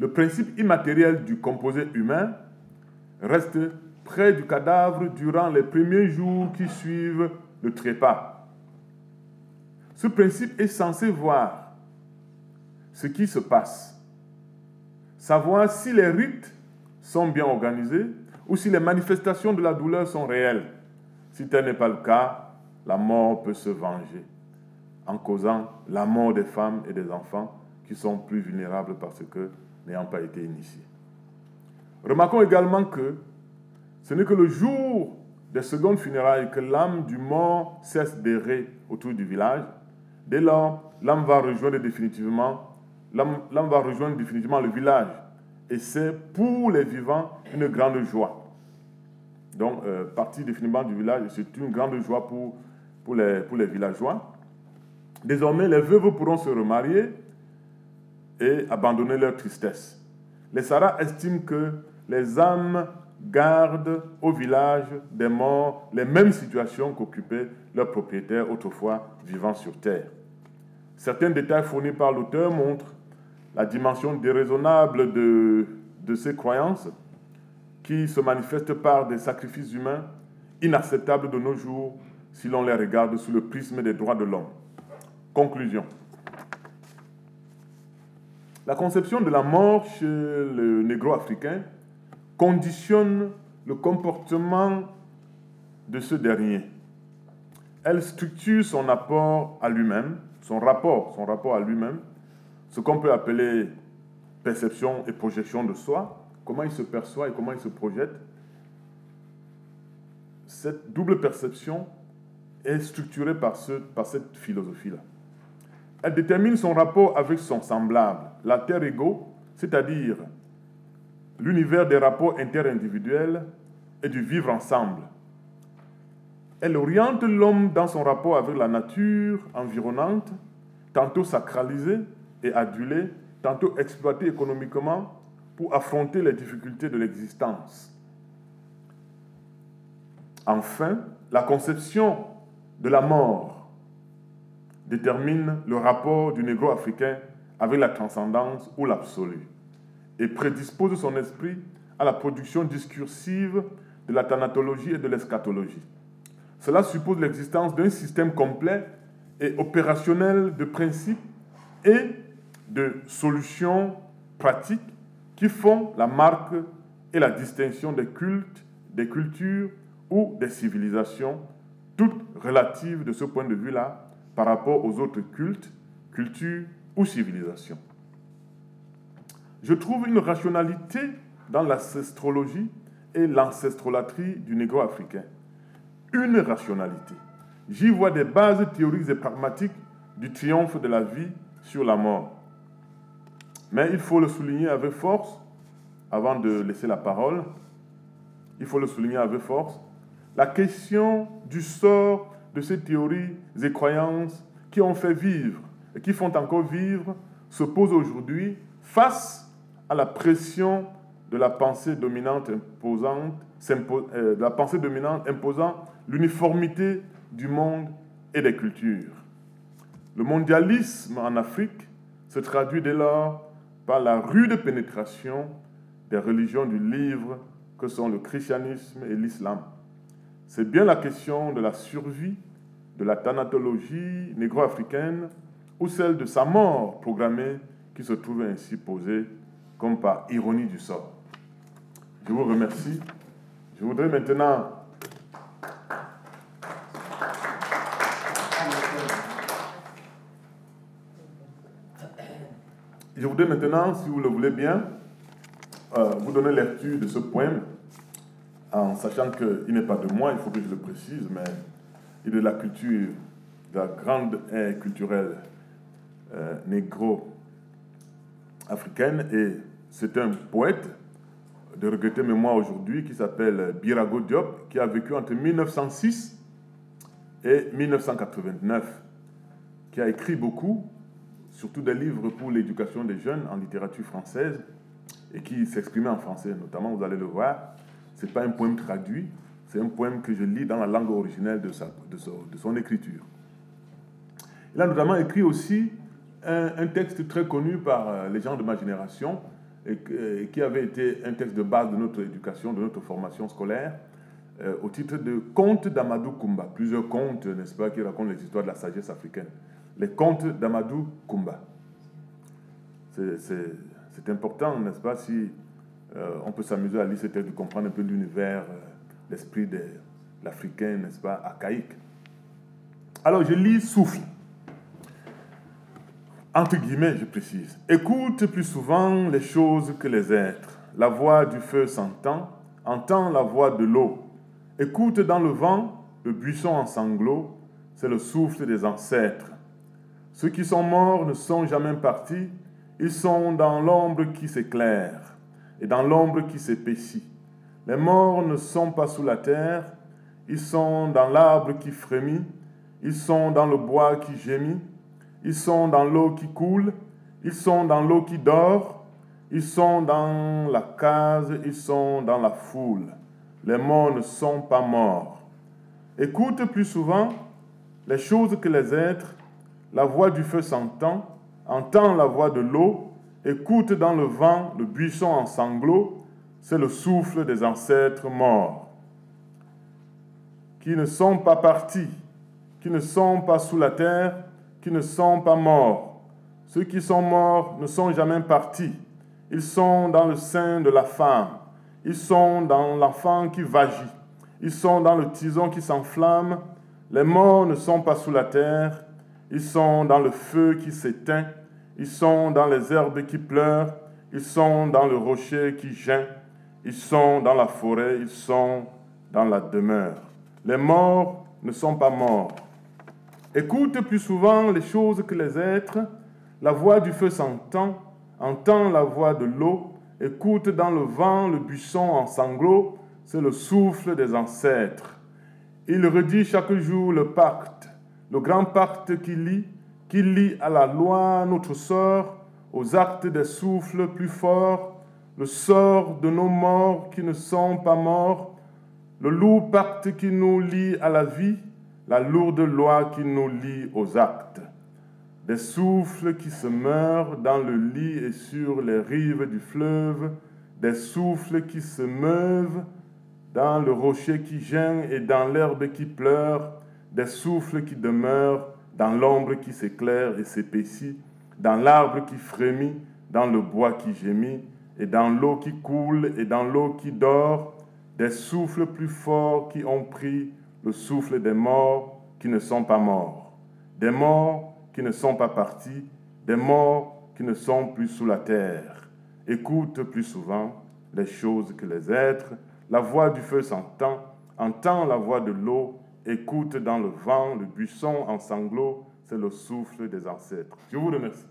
le principe immatériel du composé humain reste près du cadavre durant les premiers jours qui suivent le trépas. Ce principe est censé voir ce qui se passe, savoir si les rites sont bien organisés ou si les manifestations de la douleur sont réelles. Si tel n'est pas le cas, la mort peut se venger en causant la mort des femmes et des enfants qui sont plus vulnérables parce que n'ayant pas été initiés. Remarquons également que ce n'est que le jour des secondes funérailles que l'âme du mort cesse d'errer autour du village. Dès lors, l'âme va rejoindre définitivement, l'âme, l'âme va rejoindre définitivement le village. Et c'est pour les vivants une grande joie. Donc, euh, partie définitivement du village, c'est une grande joie pour, pour, les, pour les villageois. Désormais, les veuves pourront se remarier et abandonner leur tristesse. Les Sara estiment que les âmes gardent au village des morts les mêmes situations qu'occupaient leurs propriétaires autrefois vivant sur terre. Certains détails fournis par l'auteur montrent la dimension déraisonnable de, de ces croyances qui se manifestent par des sacrifices humains inacceptables de nos jours si l'on les regarde sous le prisme des droits de l'homme. Conclusion. La conception de la mort chez le négro-africain conditionne le comportement de ce dernier. Elle structure son rapport à lui-même, son rapport, son rapport à lui-même, ce qu'on peut appeler perception et projection de soi, comment il se perçoit et comment il se projette. Cette double perception est structurée par, ce, par cette philosophie-là. Elle détermine son rapport avec son semblable, l'alter ego, c'est-à-dire l'univers des rapports interindividuels et du vivre ensemble. Elle oriente l'homme dans son rapport avec la nature environnante, tantôt sacralisée et adulée, tantôt exploitée économiquement pour affronter les difficultés de l'existence. Enfin, la conception de la mort détermine le rapport du négro-africain avec la transcendance ou l'absolu et prédispose son esprit à la production discursive de la thanatologie et de l'eschatologie. Cela suppose l'existence d'un système complet et opérationnel de principes et de solutions pratiques qui font la marque et la distinction des cultes, des cultures ou des civilisations, toutes relatives de ce point de vue-là par rapport aux autres cultes, cultures ou civilisations. Je trouve une rationalité dans l'ancestrologie et l'ancestrolatrie du négro-africain. Une rationalité. J'y vois des bases théoriques et pragmatiques du triomphe de la vie sur la mort. Mais il faut le souligner avec force, avant de laisser la parole, il faut le souligner avec force, la question du sort de ces théories et croyances qui ont fait vivre et qui font encore vivre se pose aujourd'hui face à la pression de la pensée dominante imposante, de la pensée dominante imposant l'uniformité du monde et des cultures. Le mondialisme en Afrique se traduit dès lors par la rude pénétration des religions du livre que sont le christianisme et l'islam. C'est bien la question de la survie de la thanatologie négro-africaine ou celle de sa mort programmée qui se trouve ainsi posée comme par ironie du sort. Je vous remercie. Je voudrais maintenant... Je voudrais maintenant, si vous le voulez bien, euh, vous donner lecture de ce poème, en sachant qu'il n'est pas de moi, il faut que je le précise, mais il est de la culture, de la grande haie culturelle euh, négro-africaine, et c'est un poète de regretter mémoire aujourd'hui qui s'appelle Birago Diop, qui a vécu entre mille neuf cent six et mille neuf cent quatre-vingt-neuf, qui a écrit beaucoup, surtout des livres pour l'éducation des jeunes en littérature française et qui s'exprimait en français, notamment, vous allez le voir. Ce n'est pas un poème traduit, c'est un poème que je lis dans la langue originelle de, sa, de, son, de son écriture. Il a notamment écrit aussi un, un texte très connu par les gens de ma génération et, et qui avait été un texte de base de notre éducation, de notre formation scolaire, euh, au titre de « Contes d'Amadou Koumba ». Plusieurs contes, n'est-ce pas, qui racontent les histoires de la sagesse africaine. Les contes d'Amadou Koumba. C'est, c'est, c'est important, n'est-ce pas, si euh, on peut s'amuser à lire ce texte, de comprendre un peu l'univers, euh, l'esprit de l'Africain, n'est-ce pas, archaïque. Alors, je lis Souffle. Entre guillemets, je précise. Écoute plus souvent les choses que les êtres. La voix du feu s'entend, entend la voix de l'eau. Écoute dans le vent, le buisson en sanglots, c'est le souffle des ancêtres. Ceux qui sont morts ne sont jamais partis, ils sont dans l'ombre qui s'éclaire et dans l'ombre qui s'épaissit. Les morts ne sont pas sous la terre, ils sont dans l'arbre qui frémit, ils sont dans le bois qui gémit, ils sont dans l'eau qui coule, ils sont dans l'eau qui dort, ils sont dans la case, ils sont dans la foule. Les morts ne sont pas morts. Écoute plus souvent les choses que les êtres. La voix du feu s'entend, entend la voix de l'eau, écoute dans le vent le buisson en sanglots, c'est le souffle des ancêtres morts, qui ne sont pas partis, qui ne sont pas sous la terre, qui ne sont pas morts. Ceux qui sont morts ne sont jamais partis, ils sont dans le sein de la femme, ils sont dans l'enfant qui vagit, ils sont dans le tison qui s'enflamme, les morts ne sont pas sous la terre, ils sont dans le feu qui s'éteint, ils sont dans les herbes qui pleurent, ils sont dans le rocher qui geint, ils sont dans la forêt, ils sont dans la demeure. Les morts ne sont pas morts. Écoute plus souvent les choses que les êtres, la voix du feu s'entend, entend la voix de l'eau, Écoute dans le vent le buisson en sanglots, c'est le souffle des ancêtres. Il redit chaque jour le pacte, le grand pacte qui lie, qui lie à la loi notre sort, aux actes des souffles plus forts, le sort de nos morts qui ne sont pas morts, le lourd pacte qui nous lie à la vie, la lourde loi qui nous lie aux actes. Des souffles qui se meurent dans le lit et sur les rives du fleuve, des souffles qui se meuvent dans le rocher qui gêne et dans l'herbe qui pleure, des souffles qui demeurent dans l'ombre qui s'éclaire et s'épaissit, dans l'arbre qui frémit, dans le bois qui gémit, et dans l'eau qui coule et dans l'eau qui dort, des souffles plus forts qui ont pris le souffle des morts qui ne sont pas morts, des morts qui ne sont pas partis, des morts qui ne sont plus sous la terre. Écoute plus souvent les choses que les êtres. La voix du feu s'entend, entend la voix de l'eau, écoute dans le vent le buisson en sanglots, c'est le souffle des ancêtres. Je vous remercie.